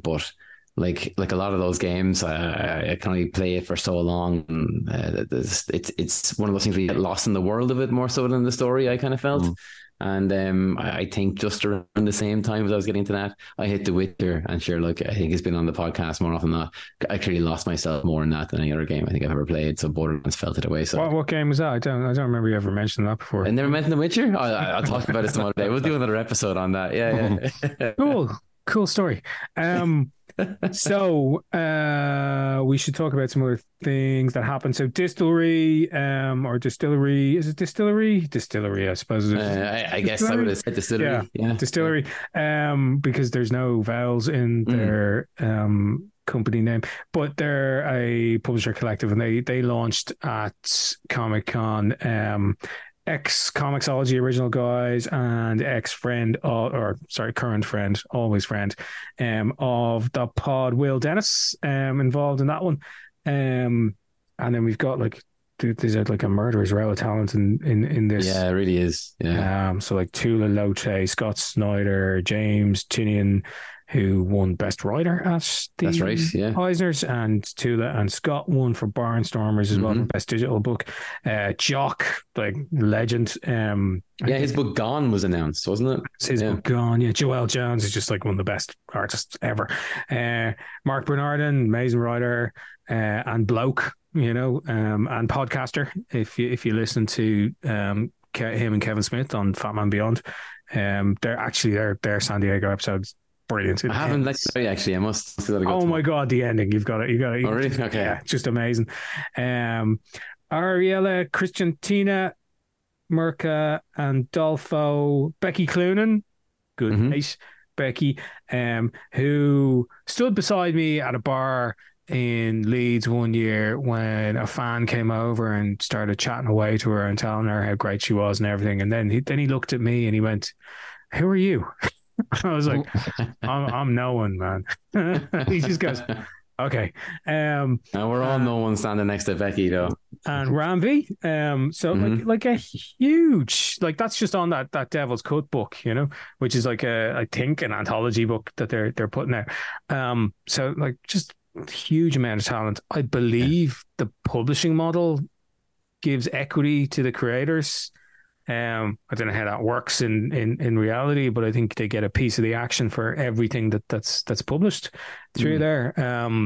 But like a lot of those games, I can only play it for so long. It's one of those things where you get lost in the world of it more so than the story, I kind of felt. And I think just around the same time as I was getting into that, I hit The Witcher, and Sherlock, I think, has been on the podcast more often than not. I clearly lost myself more in that than any other game I think I've ever played, so Borderlands felt it away. So what game was that? I don't remember you ever mentioned that before. I never mentioned The Witcher? I'll talk about it some other day. We'll do another episode on that. Yeah. Cool story. So we should talk about some other things that happened. So distillery, is it distillery? Distillery, I suppose. I guess I would have said distillery. Yeah. Distillery. Because there's no vowels in their company name, but they're a publisher collective, and they launched at Comic-Con. Ex-Comixology original guys and current friend, always friend, of the pod, Will Dennis, involved in that one. And then we've got like, there's like a murderer's row of talent in this. Yeah, it really is. Yeah. So like Tula Lote, Scott Snyder, James Tinian, who won Best Writer at the Eisners, and Tula and Scott won for Barnstormers as well, for Best Digital Book. Jock, like legend. Yeah, his book Gone was announced, wasn't it? It's his book Gone, yeah. Joelle Jones is just like one of the best artists ever. Mark Bernardin, amazing writer, and bloke, you know, and podcaster. If you listen to him and Kevin Smith on Fat Man Beyond, they're actually their San Diego episodes. Brilliant. I haven't listened to it actually. I must. Oh my God, the ending. You've got it. Oh, really? Okay. Yeah, just amazing. Ariella, Christiantina, Mirka, and Dolfo, Becky Cloonan, good mate, Becky, who stood beside me at a bar in Leeds one year when a fan came over and started chatting away to her and telling her how great she was and everything. And then he looked at me and he went, "Who are you?" I was like, I'm no one, man. He just goes, okay. And we're all no one standing next to Becky, though. And Ramvi. So like a huge, like that's just on that Devil's Cut book, you know, which is like an anthology book that they're putting out. So like just huge amount of talent. I believe the publishing model gives equity to the creators. I don't know how that works in reality, but I think they get a piece of the action for everything that's published through there. I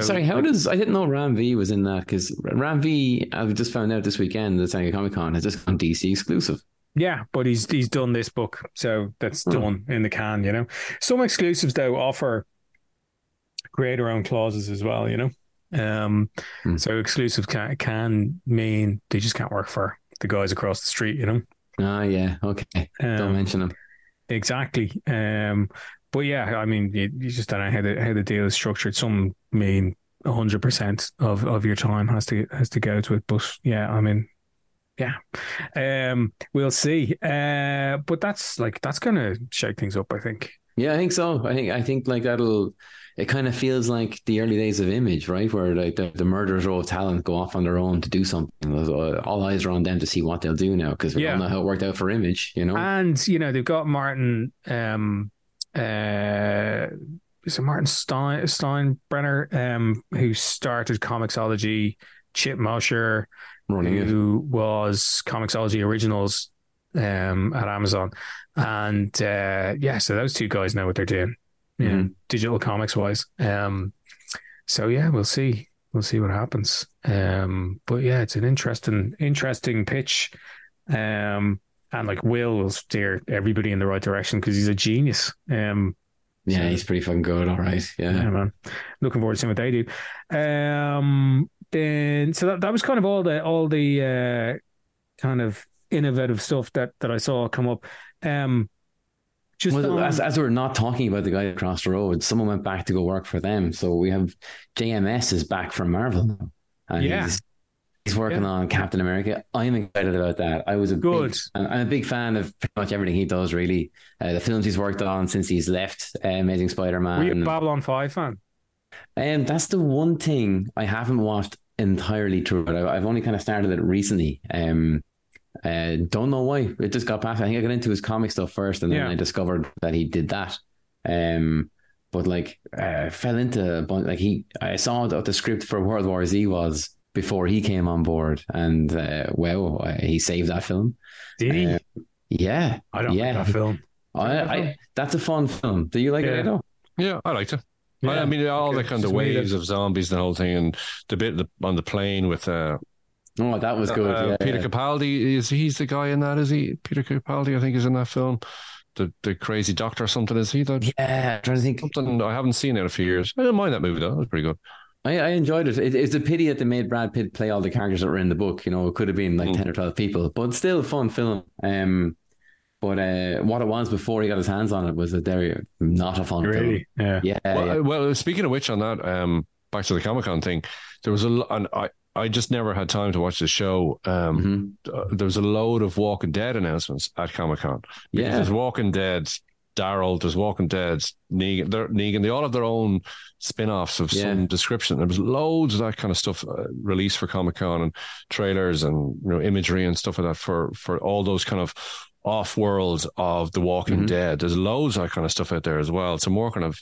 didn't know Ram V was in that, because Ram V, I've just found out this weekend that San Diego Comic-Con has just gone DC exclusive. Yeah, but he's done this book, so that's done in the can, you know. Some exclusives though offer creator-owned clauses as well, you know. So exclusive can mean they just can't work for the guys across the street, you know. Ah, yeah, okay. Don't mention them. Exactly. But yeah, I mean, you just don't know how the deal is structured. Some mean 100% of your time has to go to it. But yeah, I mean, yeah, we'll see. But that's gonna shake things up, I think. Yeah, I think so. I think like that'll. It kind of feels like the early days of Image, right? Where like the murderers row of talent go off on their own to do something. All eyes are on them to see what they'll do now, because we all know how it worked out for Image, you know? And, you know, they've got Martin, is it Martin Steinbrenner, who started Comixology, Chip Mosher, who was Comixology Originals at Amazon. And so those two guys know what they're doing. Yeah, digital comics wise. So yeah, we'll see what happens. But yeah, it's an interesting pitch. And like Will steer everybody in the right direction because he's a genius. Yeah, he's pretty fucking good. All right, yeah, man. Looking forward to seeing what they do. Then so that was kind of all the kind of innovative stuff that I saw come up. As we're not talking about the guy across the road, someone went back to go work for them. So we have JMS is back from Marvel. And he's working on Captain America. I'm excited about that. I'm a big fan of pretty much everything he does, really. The films he's worked on since he's left Amazing Spider-Man. Were you a Babylon 5 fan? That's the one thing I haven't watched entirely through. But I've only kind of started it recently. Don't know why it just got past. I think I got into his comic stuff first, and then I discovered that he did that. But like, fell into a bunch. Like I saw what the script for World War Z was before he came on board, and he saved that film. Did he? Yeah, I don't like that film. That's a fun film. Do you like it at all? Yeah, I liked it. Yeah. I mean, all the kind of waves of zombies and the whole thing, and the bit on the plane with. Oh, that was good. Peter Capaldi, he's the guy in that, is he? Peter Capaldi, I think, is in that film. The crazy doctor or something, is he? That? Yeah, I'm trying to think. Something I haven't seen in a few years. I didn't mind that movie, though. It was pretty good. I enjoyed it. It's a pity that they made Brad Pitt play all the characters that were in the book. You know, it could have been like 10 or 12 people, but still a fun film. But what it was before he got his hands on it was that they're not a fun film. Yeah. Well, speaking of which, on that, back to the Comic-Con thing, there was I just never had time to watch the show. There was a load of Walking Dead announcements at Comic-Con. Yeah. There's Walking Dead's Daryl, there's Walking Dead's Negan. They all have their own spin-offs of some description. There was loads of that kind of stuff released for Comic-Con, and trailers and, you know, imagery and stuff like that for all those kind of off-world of The Walking Dead. There's loads of that kind of stuff out there as well. So more kind of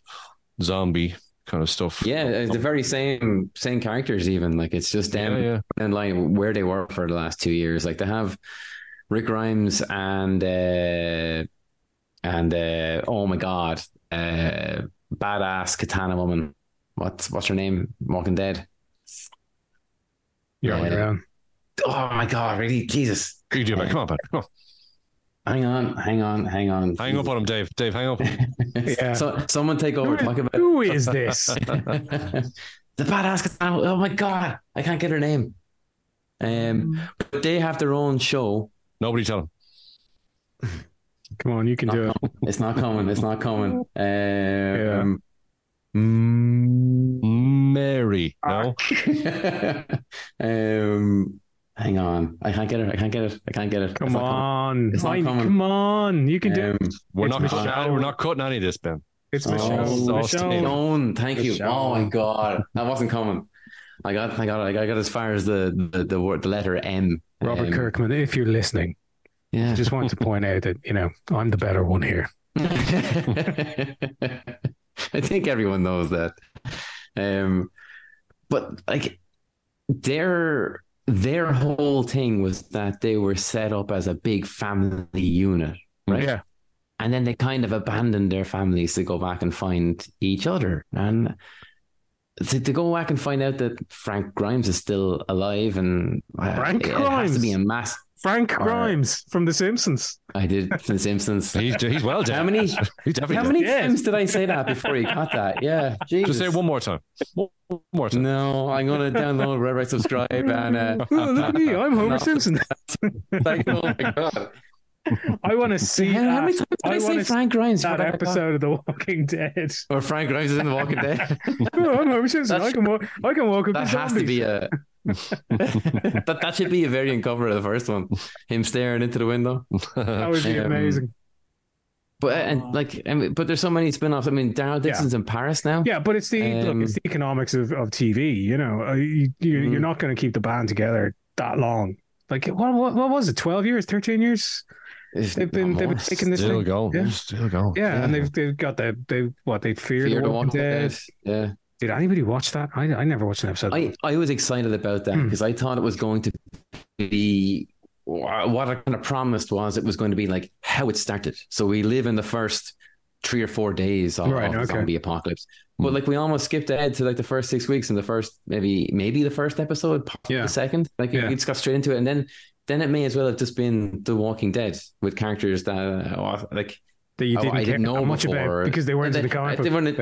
zombie kind of stuff. Yeah, the very same characters even. Like, it's just them and like where they were for the last 2 years. Like, they have Rick Grimes and oh my God, badass katana woman. What's her name? Walking Dead. Yeah. Oh my God, really? Jesus. What are you doing, man? Come on, bud. Come on. Hang on. Hang up on him, Dave. Dave, hang up. So, someone take over. Talk about who is this? The badass katana. Oh my God, I can't get her name. But they have their own show. Nobody tell them. Come on, you can do it. It's not coming. Mary. No. Hang on. I can't get it. Come on. It's not coming. Come on. You can do it. We're not cutting any of this, Ben. It's Michelle. Thank you. Oh my God. That wasn't coming. I got as far as the word, the letter M. Robert Kirkman, if you're listening, I just want to point out that, you know, I'm the better one here. I think everyone knows that. But like their whole thing was that they were set up as a big family unit, right? Yeah. And then they kind of abandoned their families to go back and find each other. And to go back and find out that Frank Grimes is still alive, and Frank Grimes has to be a mass. Frank Grimes from The Simpsons. I did from The Simpsons. He's well done. How many times did I say that before he got that? Yeah, Jesus. Just say it one more time. No, I'm gonna download, rate, subscribe, and look at me, I'm Homer Simpson. Like, oh my God. I want to see how many times did I say Frank Grimes that episode of The Walking Dead, or Frank Grimes is in The Walking Dead. I can walk up that has zombies. To be a that should be a variant cover of the first one, him staring into the window. That would be amazing. But there's so many spin-offs. I mean, Daryl Dixon's in Paris now. Yeah, but it's the it's the economics of TV, you know. You're not going to keep the band together that long. Like, what was it, 12 years, 13 years? They've been taking this thing. Still going. Yeah, and they've got they fear the Walking Dead. Yeah. Did anybody watch that? I never watched an episode. I was excited about that because I thought it was going to be what I kind of promised was it was going to be like how it started. So we live in the first 3 or 4 days of the zombie apocalypse. But like, we almost skipped ahead to like the first 6 weeks and the first maybe the first episode, the second. Like, you just got straight into it, and then it may as well have just been The Walking Dead with characters that I didn't know much about because they weren't in the comic book. Not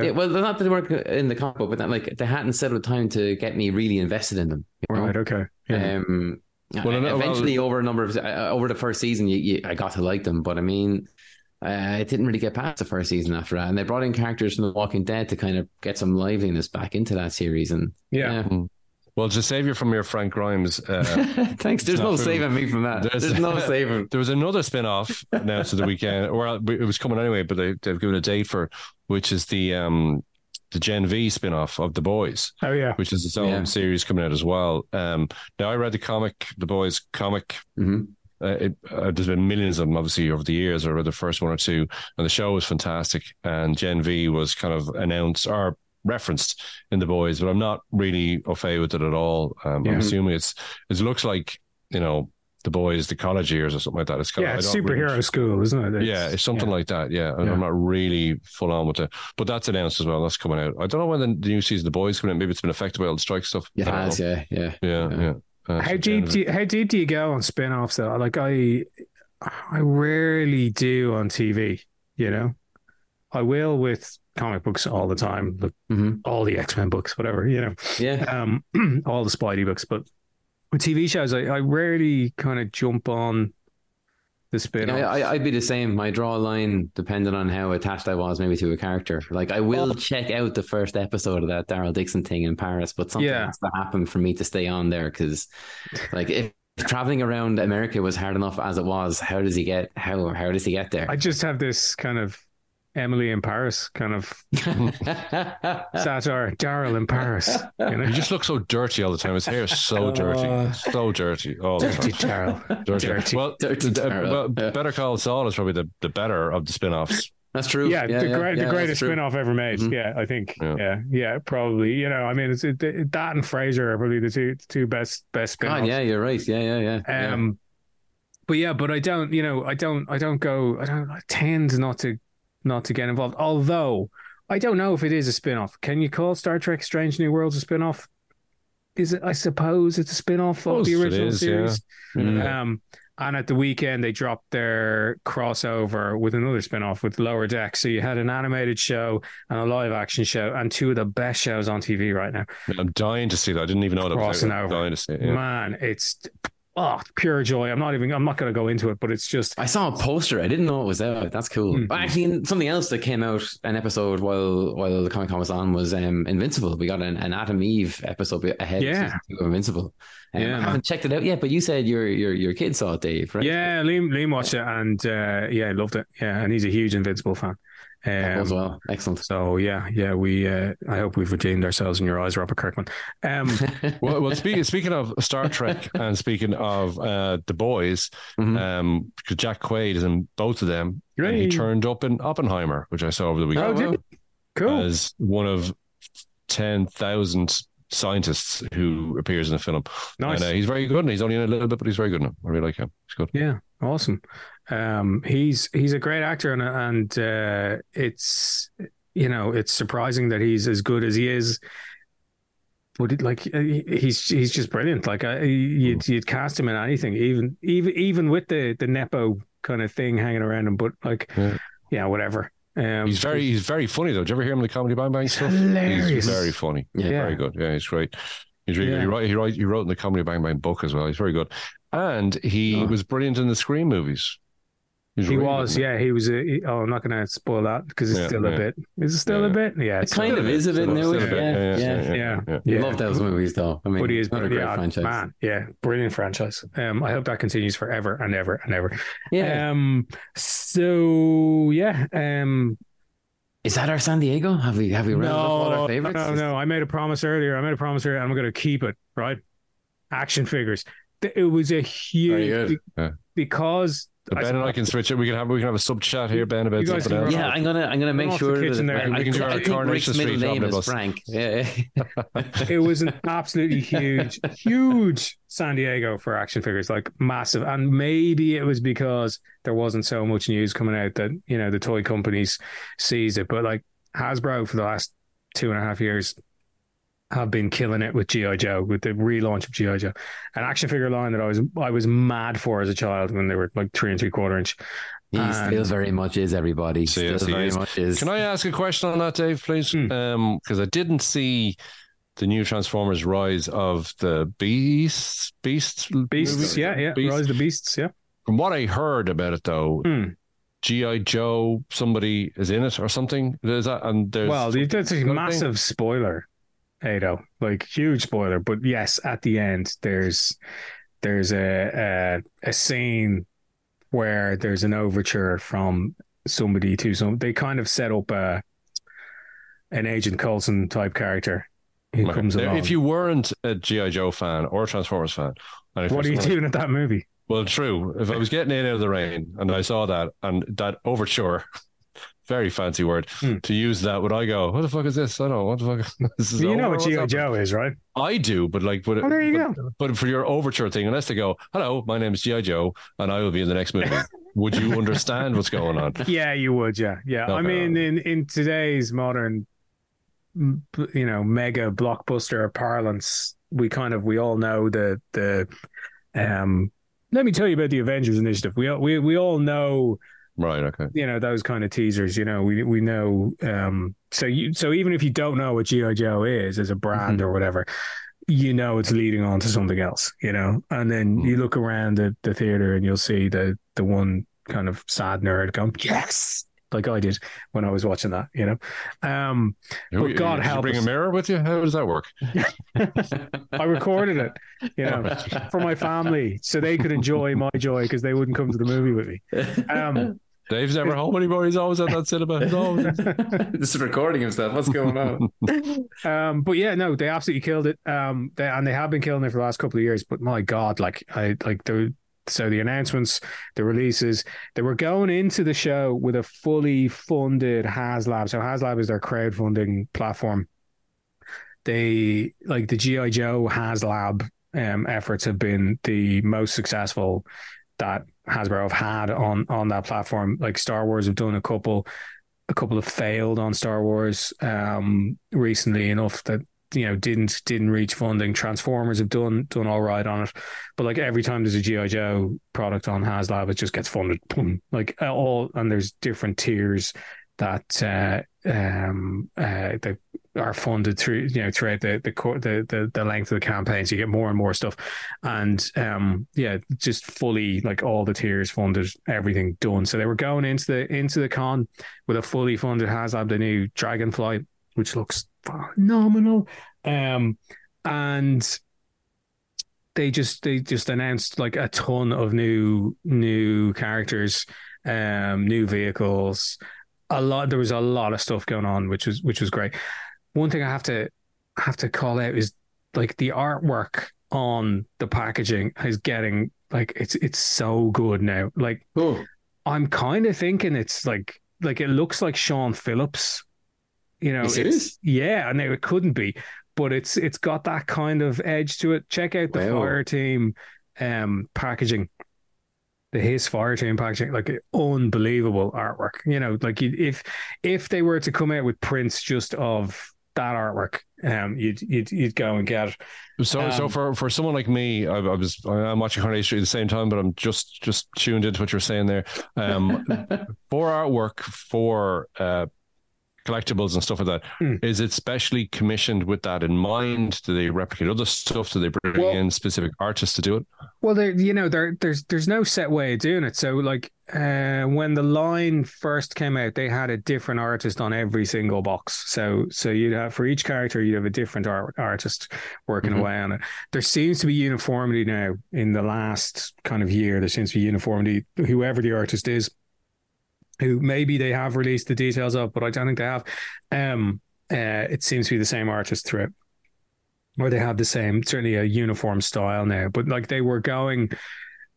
that they weren't in the comic book, but that, like, they hadn't settled time to get me really invested in them. Yeah. Eventually, over the first season, I got to like them, but I mean, I didn't really get past the first season after that, and they brought in characters from The Walking Dead to kind of get some liveliness back into that series. And well, to save you from your Frank Grimes, thanks. There's no saving me from that. There's no saving. There was another spin-off announced at the weekend, or it was coming anyway, but they've given a date for, which is the Gen V spin-off of The Boys. Oh yeah, which is its own series coming out as well. Now, I read The Boys comic. There's been millions of them, obviously, over the years. I read the first one or two, and the show was fantastic. And Gen V was kind of announced or referenced in The Boys, but I'm not really au fait with it at all. I'm assuming it looks like, you know, The Boys, the college years or something like that. It's kind of, it's superhero school, isn't it? It's something like that. Yeah, I'm not really full on with it, but that's announced as well. That's coming out. I don't know when the new season of The Boys coming out. Maybe it's been affected by all the strike stuff. It has, yeah. How deep do you go on spin-offs though? Like, I rarely do on TV, you know. I will with comic books all the time, like all the X-Men books, whatever, you know. Yeah. All the Spidey books, but with TV shows, I rarely kind of jump on the spin-offs. I'd be the same. I draw a line depending on how attached I was maybe to a character. Like, I will check out the first episode of that Daryl Dixon thing in Paris, but something has to happen for me to stay on there, because like, if traveling around America was hard enough as it was, how does he get there? I just have this kind of Emily in Paris kind of satire. Daryl in Paris. You know? He just looks so dirty all the time. His hair is so dirty. So dirty. All the dirty time. Daryl. Dirty. Well, dirty Daryl. Well, Better Call Saul is probably the better of the spin-offs. That's true. The greatest spin-off ever made. Mm-hmm. Yeah, I think. Yeah, probably. You know, I mean, it's that and Frasier are probably the two best spin-offs. God, yeah, you're right. Yeah. But yeah, but I tend not to get involved. Although I don't know if it is a spin-off. Can you call Star Trek Strange New Worlds a spin-off? Is it? I suppose it's a spin-off of the original series. Yeah. Mm-hmm. And at the weekend they dropped their crossover with another spin-off with Lower Deck. So you had an animated show and a live action show, and two of the best shows on TV right now. I'm dying to see that. I didn't even know that was out. I'm dying to see it. Yeah. Man, it's pure joy. I'm not going to go into it, but it's just... I saw a poster. I didn't know it was out. That's cool. Mm-hmm. But actually, something else that came out, an episode while the Comic-Con was on, was Invincible. We got an Adam Eve episode ahead of season 2 of Invincible. I haven't checked it out yet, but you said your kid saw it, Dave, right? Yeah, Liam watched it and loved it. Yeah, and he's a huge Invincible fan. As well. Excellent. So we I hope we've redeemed ourselves in your eyes, Robert Kirkman. Well, speaking of Star Trek and speaking of The Boys, mm-hmm. Because Jack Quaid is in both of them, and he turned up in Oppenheimer, which I saw over the weekend. Oh, cool. As one of 10,000 scientists who appears in the film. Nice. And, he's very good, and he's only in a little bit, but he's very good now. I really like him. He's good. Yeah, awesome. He's a great actor, and it's surprising that he's as good as he is. But he's just brilliant. Like you'd cast him in anything, even with the Nepo kind of thing hanging around him. But whatever. He's very funny though. Did you ever hear him in the Comedy Bang Bang stuff? Hilarious. He's very funny. Yeah. Very good. Yeah, he's great. He's really good. He wrote in the Comedy Bang Bang book as well. He's very good, and he was brilliant in the Scream movies. I'm not going to spoil that because it's still a bit. Is it still a bit? Yeah, it kind of is a bit. Yeah. Love those movies though. I mean, but he is a great franchise. Man, yeah, brilliant franchise. I hope that continues forever and ever and ever. Yeah. Is that our San Diego? Have we read all our favorites? No. I made a promise earlier. I'm going to keep it. Right. Action figures. It was a huge because. Ben and I can switch it. We can have a sub chat here, Ben, about something else. Yeah, I'm gonna make sure that we can do our Coronation Street job with us. Frank. Yeah. It was an absolutely huge San Diego for action figures, like massive. And maybe it was because there wasn't so much news coming out that the toy companies seized it. But like Hasbro for the last 2.5 years have been killing it with G.I. Joe, with the relaunch of G.I. Joe, an action figure line that I was mad for as a child when they were like 3 3/4 inch. Still very much is, everybody. Still very much is. Can I ask a question on that, Dave, please? Because I didn't see the new Transformers: Rise of the Beasts. Beasts. Rise of the Beasts. Yeah. From what I heard about it, though. G.I. Joe, somebody is in it or something. Is that? And there's that's a massive spoiler. Ado, like huge spoiler, but yes, at the end there's a scene where there's an overture from somebody to some. They kind of set up an Agent Coulson type character who comes along. If you weren't a G.I. Joe fan or a Transformers fan, what are you doing at that movie? Well, true. If I was getting in out of the rain and I saw that and that overture. Very fancy word to use that. Would I go? What the fuck is this? I don't know. What the fuck? This is you know what G.I. Joe is, right? I do, but like, there you go. But for your overture thing, unless they go, "Hello, my name is G.I. Joe, and I will be in the next movie," would you understand what's going on? Yeah, you would. Yeah. Okay. I mean, in today's modern, mega blockbuster parlance, we all know the. Let me tell you about the Avengers Initiative. We all know. Right. Okay. Those kind of teasers. We know. So even if you don't know what G.I. Joe is as a brand or whatever, it's leading on to something else. And then you look around the theater and you'll see the one kind of sad nerd going, "Yes," like I did when I was watching that. But God help us. Bring a mirror with you? How does that work? I recorded it, for my family so they could enjoy my joy because they wouldn't come to the movie with me. Dave's never home anymore. He's always at that cinema. He's always just recording himself. What's going on? But yeah, no, they absolutely killed it. They have been killing it for the last couple of years. But my God, so the announcements, the releases, they were going into the show with a fully funded HasLab. So HasLab is their crowdfunding platform. They, like the G.I. Joe HasLab efforts have been the most successful that Hasbro have had on that platform. Like Star Wars have done a couple have failed on Star Wars recently enough that, you know, didn't reach funding. Transformers have done all right on it, but like every time there's a G.I. Joe product on HasLab, it just gets funded. Boom. Like all, and there's different tiers that that are funded through, you know, throughout the length of the campaign. So you get more and more stuff, and yeah, just fully like all the tiers funded, everything done. So they were going into the con with a fully funded HasLab. They knew Dragonfly, which looks phenomenal, and they just announced like a ton of new characters, new vehicles, a lot. There was a lot of stuff going on, which was great. One thing I have to call out is like the artwork on the packaging is getting like it's so good now. Like, oh. I'm kind of thinking it's like it looks like Sean Phillips. You know, it is. Yeah, I know it couldn't be, but it's got that kind of edge to it. Check out the Fire Team packaging, his Fire Team packaging, like unbelievable artwork. You know, like if they were to come out with prints just of that artwork, you'd go and get it. So for someone like me, I'm watching Coronation Street at the same time, but I'm just tuned into what you're saying there. For artwork for collectibles and stuff like that, is it specially commissioned with that in mind? Do they replicate other stuff? Do they bring in specific artists to do it? Well, there's no set way of doing it. So like when the line first came out, they had a different artist on every single box. So you'd have, for each character, you'd have a different artist working away on it. There seems to be uniformity now in the last kind of year. There seems to be uniformity, whoever the artist is, who maybe they have released the details of, but I don't think they have. It seems to be the same artist throughout, or they have the same, certainly a uniform style now. But like they were going,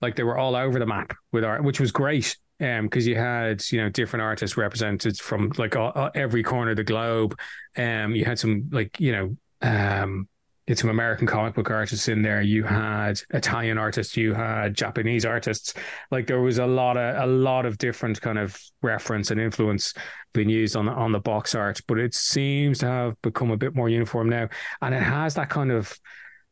like they were all over the map with art, which was great. Because you had, you know, different artists represented from like every corner of the globe. You had some like, you know, it's some American comic book artists in there. You had Italian artists, you had Japanese artists. Like there was a lot of different kind of reference and influence being used on the box art, but it seems to have become a bit more uniform now. And it has that kind of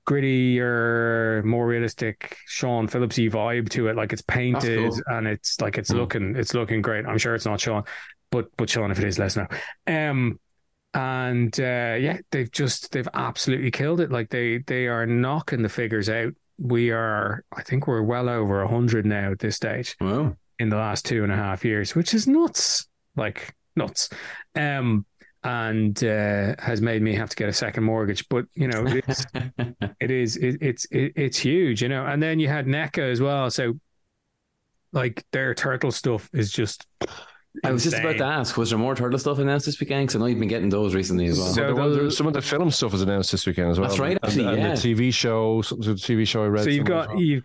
grittier, more realistic Sean Phillipsy vibe to it. Like it's painted and it's like, it's looking great. I'm sure it's not Sean, but Sean, if it is, let us know. And yeah, they've absolutely killed it. Like they are knocking the figures out. I think we're well over 100 now at this stage. Wow. In the last 2.5 years, which is nuts, like nuts. And has made me have to get a second mortgage. But you know, it's huge, you know. And then you had NECA as well. So like their turtle stuff is just. I was just about to ask, was there more turtle stuff announced this weekend? Because I know you've been getting those recently as well. So some of the film stuff was announced this weekend as well. That's right, actually, and yeah. And the TV show, I read. So you've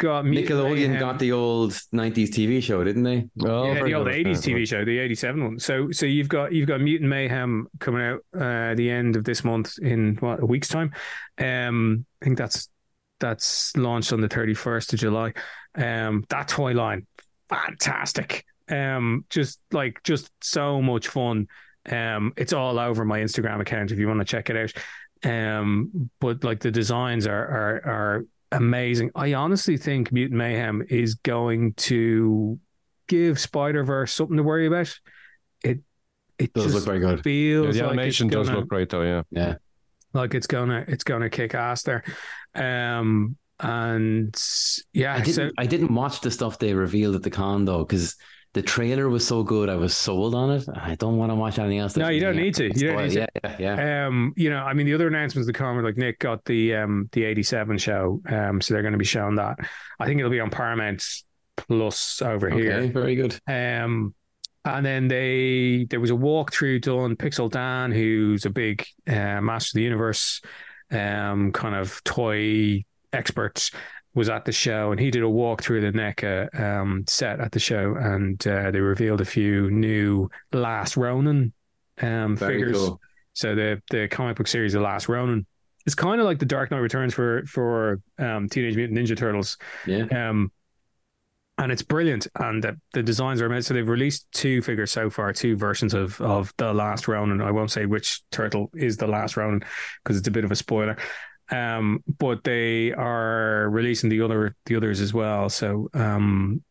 got Nickelodeon got the old 90s TV show, didn't they? Oh, yeah, the old 80s TV show, the 87 one. So you've got Mutant Mayhem coming out the end of this month in a week's time. I think that's launched on the 31st of July. That toy line, fantastic. Just so much fun. It's all over my Instagram account if you want to check it out. But like the designs are amazing. I honestly think Mutant Mayhem is going to give Spider-Verse something to worry about. It does look very good. Feels the animation like does look great though. Yeah. Like it's gonna kick ass there. And yeah, I didn't watch the stuff they revealed at the con though, because the trailer was so good, I was sold on it. I don't want to watch anything else. No, you don't need to. Yeah. You know, I mean, the other announcements of the con, like Nick got the 87 show, so they're going to be showing that. I think it'll be on Paramount Plus over here. Very good. And then there was a walkthrough done. Pixel Dan, who's a big Master of the Universe kind of toy expert, was at the show, and he did a walkthrough the NECA set at the show, and they revealed a few new Last Ronin figures. Cool. So the comic book series, The Last Ronin, it's kind of like the Dark Knight Returns for Teenage Mutant Ninja Turtles. Yeah. And it's brilliant, and the designs are amazing. So they've released two figures so far, two versions of The Last Ronin. I won't say which turtle is The Last Ronin because it's a bit of a spoiler. But they are releasing the others as well. So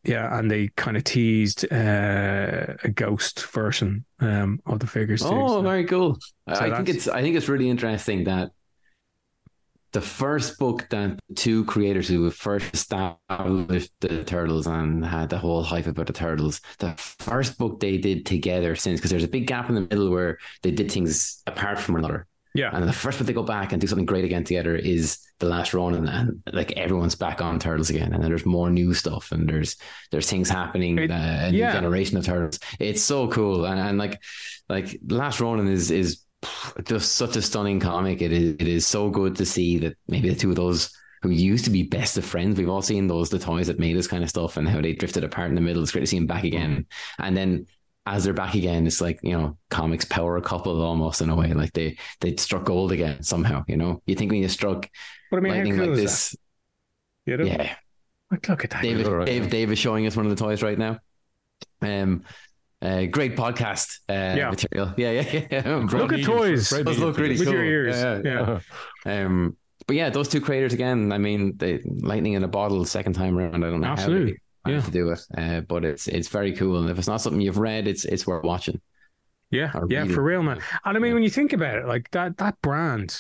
yeah, and they kind of teased a ghost version of the figures. Very cool. So I think it's really interesting that the first book that two creators who first established the Turtles and had the whole hype about the Turtles, the first book they did together since, because there's a big gap in the middle where they did things apart from one another. Yeah. And the first one they go back and do something great again together is The Last Ronin, and like everyone's back on Turtles again, and then there's more new stuff, and there's things happening, new generation of Turtles. It's so cool. And like Last Ronin is just such a stunning comic. It is so good to see that maybe the two of those who used to be best of friends, we've all seen the toys that made this kind of stuff and how they drifted apart in the middle. It's great to see them back again. And then as they're back again, it's like, you know, comics power couple almost in a way. Like they struck gold again somehow, you know? You think when you struck lightning like this. You know? Yeah. Like, look at that. Dave is showing us one of the toys right now. Great podcast material. Yeah. Look at toys. Those look really cool. With your ears. Yeah. But yeah, those two creators again, I mean, lightning in a bottle second time around. I don't know absolutely. How to do it, but it's very cool, and if it's not something you've read, it's worth watching. For real, man. And I mean, when you think about it, like that brand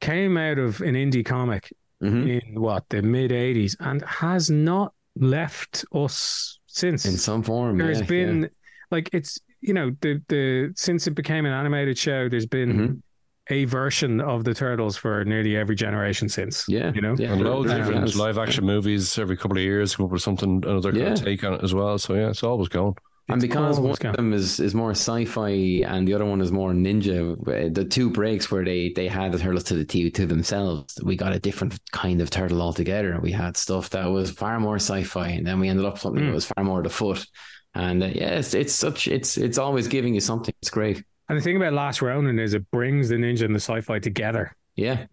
came out of an indie comic in the mid 80s and has not left us since in some form. There's been like, it's, you know, the since it became an animated show, there's been a version of the Turtles for nearly every generation since. Yeah, you know, and loads of different live action movies every couple of years come up with something, another kind of take on it as well. So yeah, it's always going. And because one of them is more sci-fi and the other one is more ninja, the two breaks where they had the Turtles to the TV to themselves, we got a different kind of turtle altogether. We had stuff that was far more sci-fi, and then we ended up something that was far more the foot. And it's always giving you something. It's great. And the thing about Last Ronin is it brings the ninja and the sci-fi together. Yeah.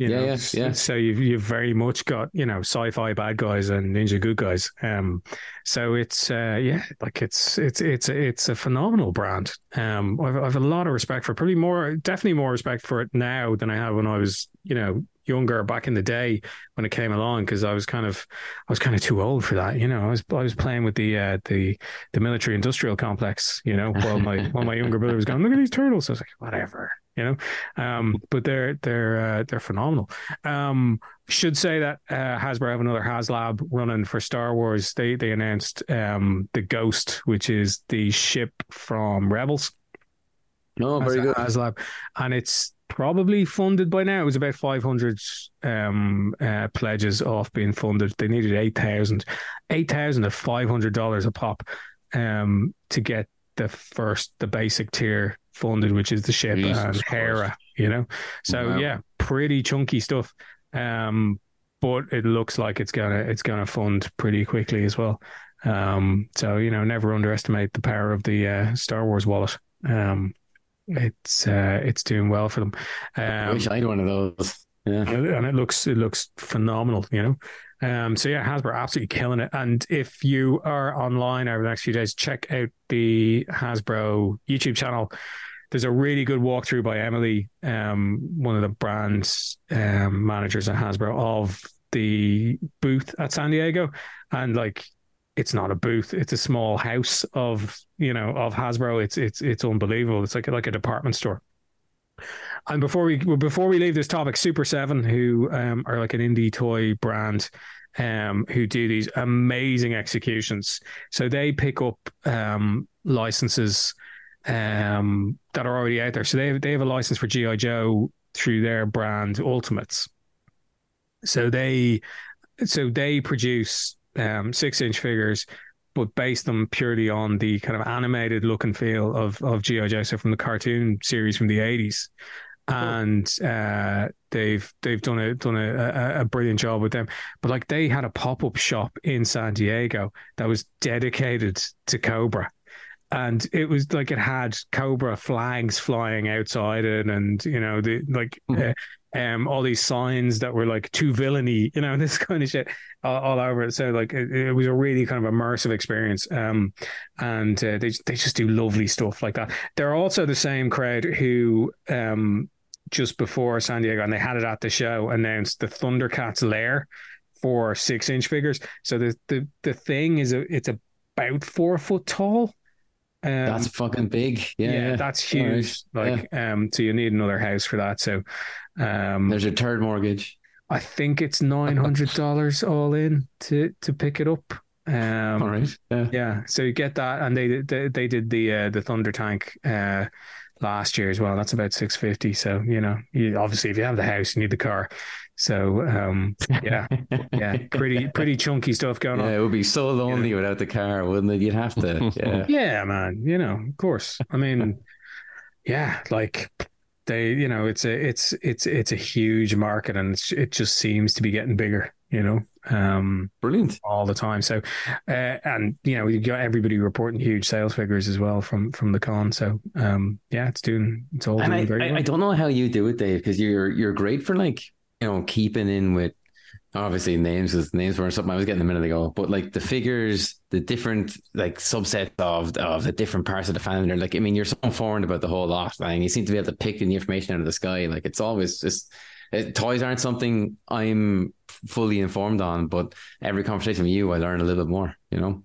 So you've very much got, you know, sci-fi bad guys and ninja good guys. So it's it's a phenomenal brand. I've a lot of respect for it. Probably definitely more respect for it now than I had when I was, you know, younger back in the day when it came along, because I was kind of too old for that, you know. I was playing with the military industrial complex, you know, while my younger brother was going, look at these turtles. I was like, whatever, you know. But they're phenomenal. Should say that Hasbro have another HasLab running for Star Wars. They announced the Ghost, which is the ship from Rebels. Very good HasLab, and it's probably funded by now. It was about 500 pledges off being funded. They needed 8,000 of $500 a pop to get the basic tier funded, which is the ship and Hera, you know. So yeah, pretty chunky stuff. But it looks like it's gonna fund pretty quickly as well. So, you know, never underestimate the power of the Star Wars wallet. It's doing well for them. I wish I had one of those. Yeah, and it looks phenomenal, you know. So yeah, Hasbro absolutely killing it. And if you are online over the next few days, check out the Hasbro YouTube channel. There's a really good walkthrough by Emily, one of the brand managers at Hasbro, of the booth at San Diego, and like, it's not a booth, it's a small house of Hasbro. It's unbelievable. It's like a department store. And before we leave this topic, Super 7, who are like an indie toy brand, who do these amazing executions. So they pick up licenses that are already out there. So they have a license for G.I. Joe through their brand Ultimates. So they produce 6-inch figures but based them purely on the kind of animated look and feel of G.I. Joe, so from the cartoon series from the 80s. And they've done a brilliant job with them. But like, they had a pop-up shop in San Diego that was dedicated to Cobra. And it was like, it had Cobra flags flying outside it, and you know, the like all these signs that were like too villainy, you know, this kind of shit all over it. So like, it was a really kind of immersive experience. And they just do lovely stuff like that. They're also the same crowd who just before San Diego, and they had it at the show, announced the Thundercats lair for 6-inch figures. So the thing is, it's about 4 foot tall. That's fucking big. Yeah, that's huge. Right. Like, so you need another house for that. So, there's a third mortgage. I think it's $900 all in to pick it up. All right. Yeah. So you get that, and they did the Thunder Tank last year as well. That's about $650. So you know, obviously if you have the house, you need the car. So pretty chunky stuff going on. Yeah, it would be so lonely without the car, wouldn't it? You'd have to. Yeah. Yeah, man. You know, of course. I mean, yeah, like they, you know, it's a huge market, and it just seems to be getting bigger. You know, brilliant all the time. So, and you know, you got everybody reporting huge sales figures as well from the con. So, it's all doing very well. I don't know how you do it, Dave, because you're great for, like, you know, keeping in with, obviously, names, because names weren't something I was getting a minute ago, but like the figures, the different like subsets of the different parts of the family. Like, I mean, you're so informed about the whole lot, and you seem to be able to pick the information out of the sky. Like, it's always just toys aren't something I'm fully informed on, but every conversation with you, I learn a little bit more, you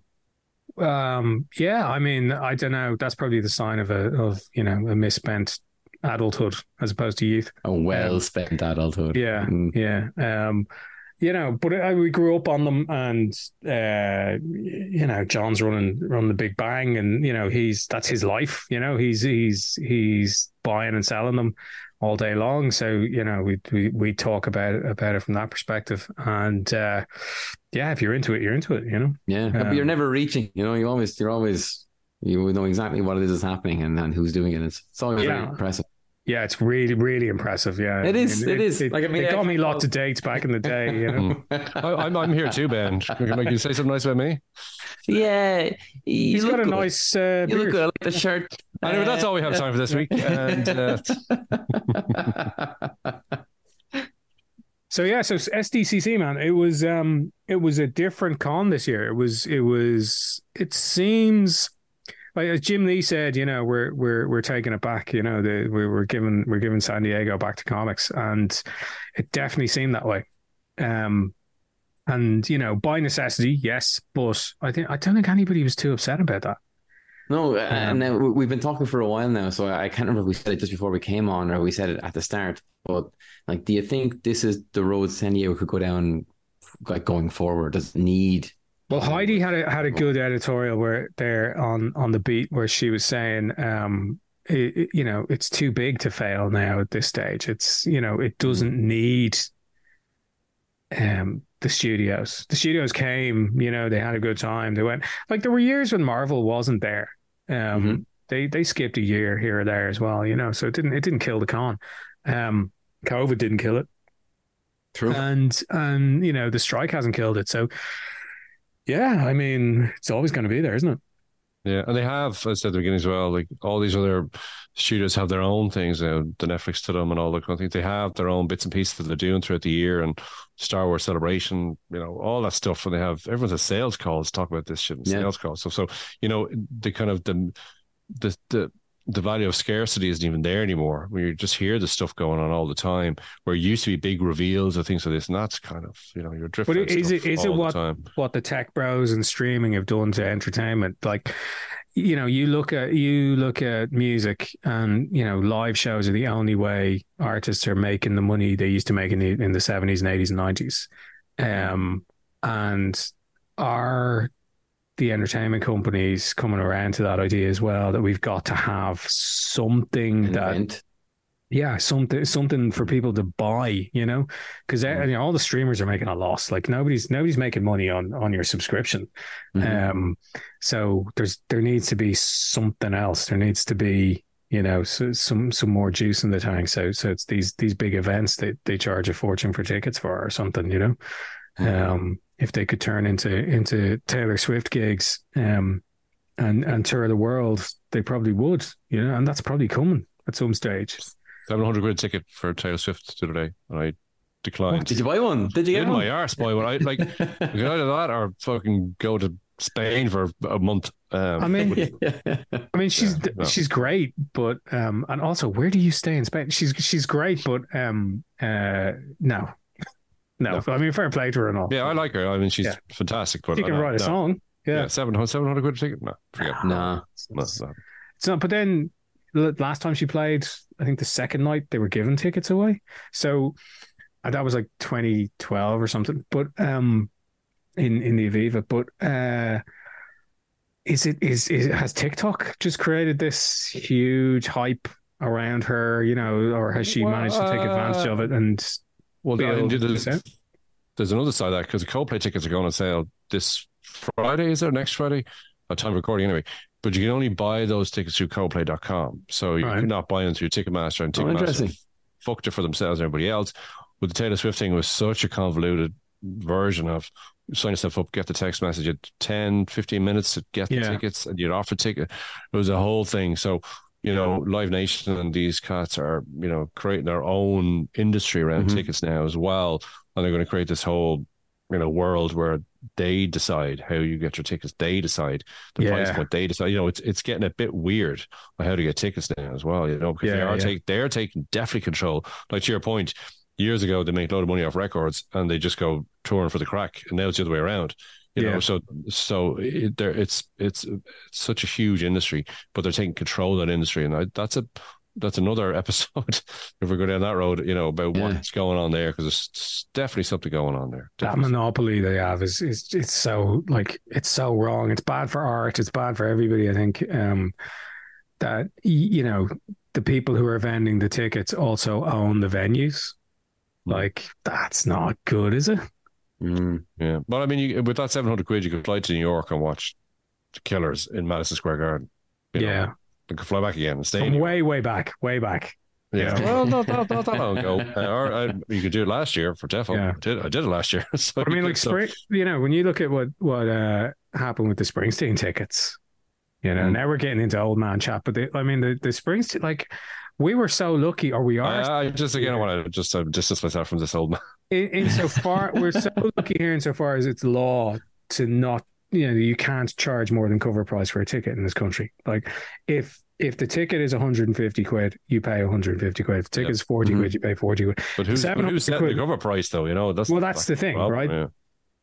know? Yeah, I mean, I don't know. That's probably the sign of a misspent adulthood as opposed to youth. A well-spent adulthood. Yeah, yeah. You know, but we grew up on them, and you know, John's run the Big Bang, and you know, that's his life. You know, he's buying and selling them all day long. So you know, we talk about it from that perspective, and if you're into it, you're into it. You know, yeah. But you're never reaching. You know, you're always. You know exactly what it is that's happening and who's doing it. It's always very impressive. Yeah, it's really, really impressive. Yeah, it is. It is. It got me lots of dates back in the day. You know, I'm here too, Ben. Can you say something nice about me? Yeah, he's got a nice. You look good. I like the shirt. Anyway, that's all we have time for this week. And, So SDCC, man, it was a different con this year. It seems. Like, as Jim Lee said, you know, we're taking it back. You know, we're giving San Diego back to comics, and it definitely seemed that way. And you know, by necessity, yes, but I don't think anybody was too upset about that. No, and we've been talking for a while now, so I can't remember if we said it just before we came on or we said it at the start. But like, do you think this is the road San Diego could go down, like, going forward? Does it need? Well, Heidi had a good editorial where there on the beat where she was saying, you know, it's too big to fail now at this stage. It's, you know, it doesn't need the studios. The studios came, you know, they had a good time. They went, like, there were years when Marvel wasn't there. They skipped a year here or there as well, you know, so it didn't kill the con. COVID didn't kill it. True. And you know, the strike hasn't killed it. So. Yeah, I mean, it's always going to be there, isn't it? Yeah, and they have, as I said at the beginning as well, like, all these other studios have their own things, you know, the Netflix to them and all that kind of thing. They have their own bits and pieces that they're doing throughout the year, and Star Wars Celebration, you know, all that stuff. And they have, everyone's a sales calls, talk about this shit and sales calls. So, you know, the kind of the value of scarcity isn't even there anymore. When you just hear the stuff going on all the time, where it used to be big reveals or things like this, and that's kind of, you know, you're drifting. But is it what the tech bros and streaming have done to entertainment? Like, you know, you look at music, and you know, live shows are the only way artists are making the money they used to make in the 70s and 80s and 90s, and our. The entertainment companies coming around to that idea as well, that we've got to have something that Yeah, something for people to buy, you know, because I mean, all the streamers are making a loss. Like nobody's making money on your subscription. Mm-hmm. So there needs to be something else. There needs to be, you know, some more juice in the tank. So it's these big events that they charge a fortune for tickets for or something, you know. Mm-hmm. If they could turn into Taylor Swift gigs, and tour the world, they probably would, you know, and that's probably coming at some stage. $700 ticket for Taylor Swift the other day, and I declined. Oh, did you buy one? Did you get in one? My arse, boy. When I like go to that or fucking go to Spain for a month. I mean, she's great, but and also, where do you stay in Spain? She's great, but no. I mean, fair play to her and all. Yeah, I like her. I mean, she's fantastic. But she can write a song. Yeah, $700 ticket. No, forget. No. It's not. But then last time she played, I think the second night they were giving tickets away. So that was like 2012 or something. But in the Aviva. But has TikTok just created this huge hype around her? You know, or has she managed to take advantage of it? And there's another side of that, because the Coldplay tickets are going on sale this Friday. Is it next Friday? At time of recording, anyway. But you can only buy those tickets through Coldplay.com. So you cannot buy them through Ticketmaster, and Ticketmaster fucked it for themselves and everybody else. But the Taylor Swift thing was such a convoluted version of sign yourself up, get the text message at 10, 15 minutes to get the tickets, and you'd offer ticket. It was a whole thing. So, you know, Live Nation and these cats are, you know, creating their own industry around tickets now as well. And they're going to create this whole, you know, world where they decide how you get your tickets. They decide the price point. They decide. You know, it's getting a bit weird on how to get tickets now as well. You know, because they're taking definitely control. Like, to your point, years ago they made a load of money off records and they just go touring for the crack, and now it's the other way around. You know, so it's such a huge industry, but they're taking control of that industry, and that's another episode if we go down that road, you know, about what's going on there, because there's definitely something going on there. That monopoly they have is it's so wrong. It's bad for art. It's bad for everybody, I think. That, you know, the people who are vending the tickets also own the venues. Like, that's not good, is it? Mm. Yeah. But I mean, with that $700, you could fly to New York and watch The Killers in Madison Square Garden. You know? They could fly back again and stay from way back. Yeah, well, not that long ago. You could do it last year for Defo. Yeah. I did it last year. So I mean, like, you know, when you look at what happened with the Springsteen tickets, you know, now we're getting into old man chat, but the Springsteen, like, we were so lucky, or we are. I want to just distance myself from this old man. Insofar, we're so lucky here insofar as it's law to not, you know, you can't charge more than cover price for a ticket in this country. Like, if the ticket is 150 quid, you pay 150 quid. If the ticket is 40 quid, you pay 40 quid. But who's setting the cover price, though? You know, that's the thing, right? Yeah.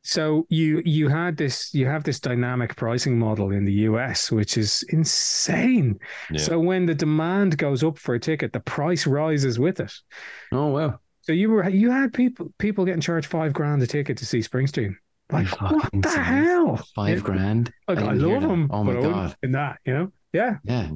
So you have this dynamic pricing model in the US, which is insane. Yeah. So when the demand goes up for a ticket, the price rises with it. Oh wow! So you had people getting charged $5,000 a ticket to see Springsteen. Like, what the hell? $5,000. Like, I love them. Oh my God. In that, you know? Yeah. Yeah.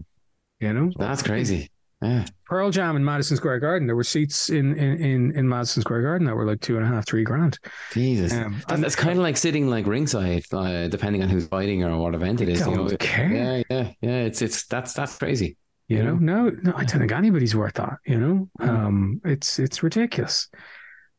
You know? That's crazy. Yeah. Pearl Jam in Madison Square Garden. There were seats in Madison Square Garden that were like $2,500-$3,000. Jesus. And it's kind of like sitting like ringside, depending on who's fighting or what event it is. Don't care. Yeah. That's crazy. You know? No, I don't think anybody's worth that, you know? It's ridiculous.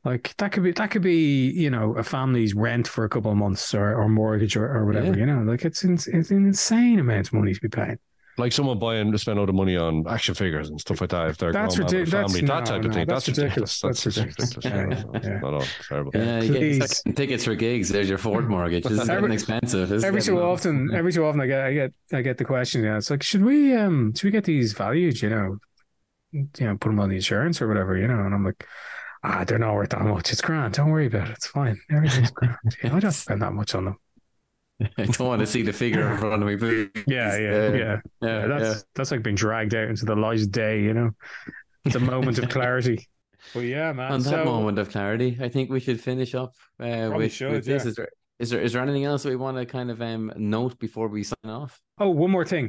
Like, that could be, you know, a family's rent for a couple of months or mortgage or whatever, you know, like it's an insane amount of money to be paying. Like someone buying to spend all the money on action figures and stuff like that. If they're family, that type of thing. That's ridiculous. That's ridiculous. Terrible. Yeah, you get second tickets for gigs. There's your Ford mortgage. This is getting expensive. Every so often, I get the question. Yeah, it's like, should we get these valued? You know, put them on the insurance or whatever. You know, and I'm like, they're not worth that much. It's grand. Don't worry about it. It's fine. Everything's grand. You know, I don't spend that much on them. I don't want to see the figure in front of me, please. Yeah. That's like being dragged out into the light of day, you know. It's a moment of clarity. Well, yeah, man. On that moment of clarity, I think we should finish up with this. Is there anything else that we want to kind of note before we sign off? Oh, one more thing.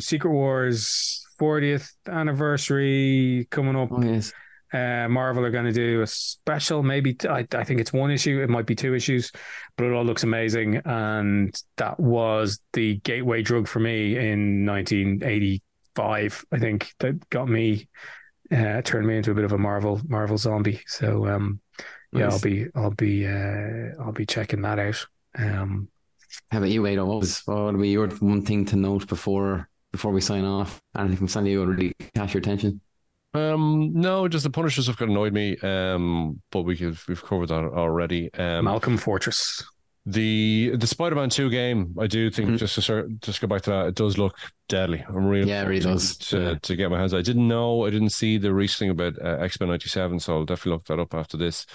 Secret Wars 40th anniversary coming up. Oh, yes. Marvel are going to do a special, maybe I think it's one issue, it might be two issues, but it all looks amazing. And that was the gateway drug for me in 1985, I think, that got me, turned me into a bit of a Marvel zombie. So yeah, nice. I'll be checking that out. How about you, Aidan? What would be your one thing to note before we sign off? Anything from San Diego really catch your attention? No, just the Punisher stuff kind of annoyed me. But we've covered that already. Malcolm Fortress, the Spider-Man 2 game. I do think just go back to that. It does look deadly. I'm really to get my hands. I didn't see the recent thing about X-Men 97, so I'll definitely look that up after this.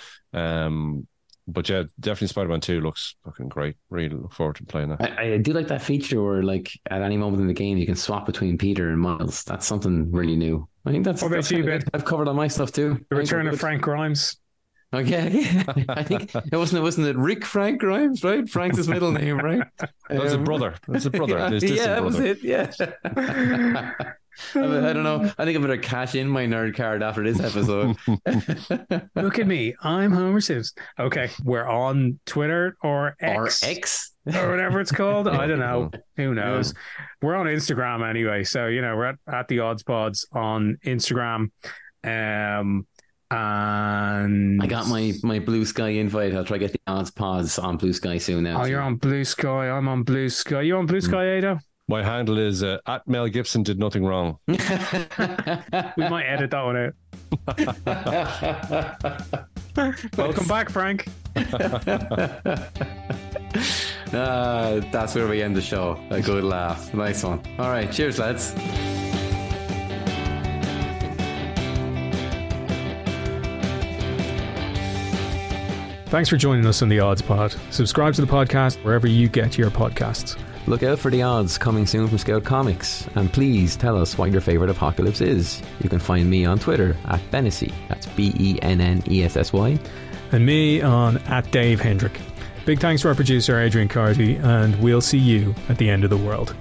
But yeah, definitely Spider-Man 2 looks fucking great. Really look forward to playing that. I do like that feature where, like, at any moment in the game, you can swap between Peter and Miles. That's something really new. I think that's... What about you, Ben? I've covered on my stuff too. The return of Frank Grimes. Okay. I think it wasn't Rick Frank Grimes, right? Frank's his middle name, right? That's a brother. Yeah, that was it. Yeah. I don't know. I think I'm going to cash in my nerd card after this episode. Look at me. I'm Homer Simpson. Okay. We're on Twitter or X. Or whatever it's called. I don't know. Who knows? We're on Instagram anyway. So, we're at the Odds Pods on Instagram. And I got my Blue Sky invite. I'll try to get the Odds Pods on Blue Sky soon now. Oh, you're on Blue Sky. I'm on Blue Sky. You on Blue Sky, Ada? My handle is at Mel Gibson did nothing wrong. We might edit that one out. Welcome back, Frank. That's where we end the show. A good laugh. Nice one. All right. Cheers, lads. Thanks for joining us on The Odds Pod. Subscribe to the podcast wherever you get your podcasts. Look out for The Odds coming soon from Scout Comics. And please tell us what your favourite apocalypse is. You can find me on Twitter at Bennessy. That's BENNESSY. And me on at Dave Hendrick. Big thanks to our producer, Adrian Carty. And we'll see you at the end of the world.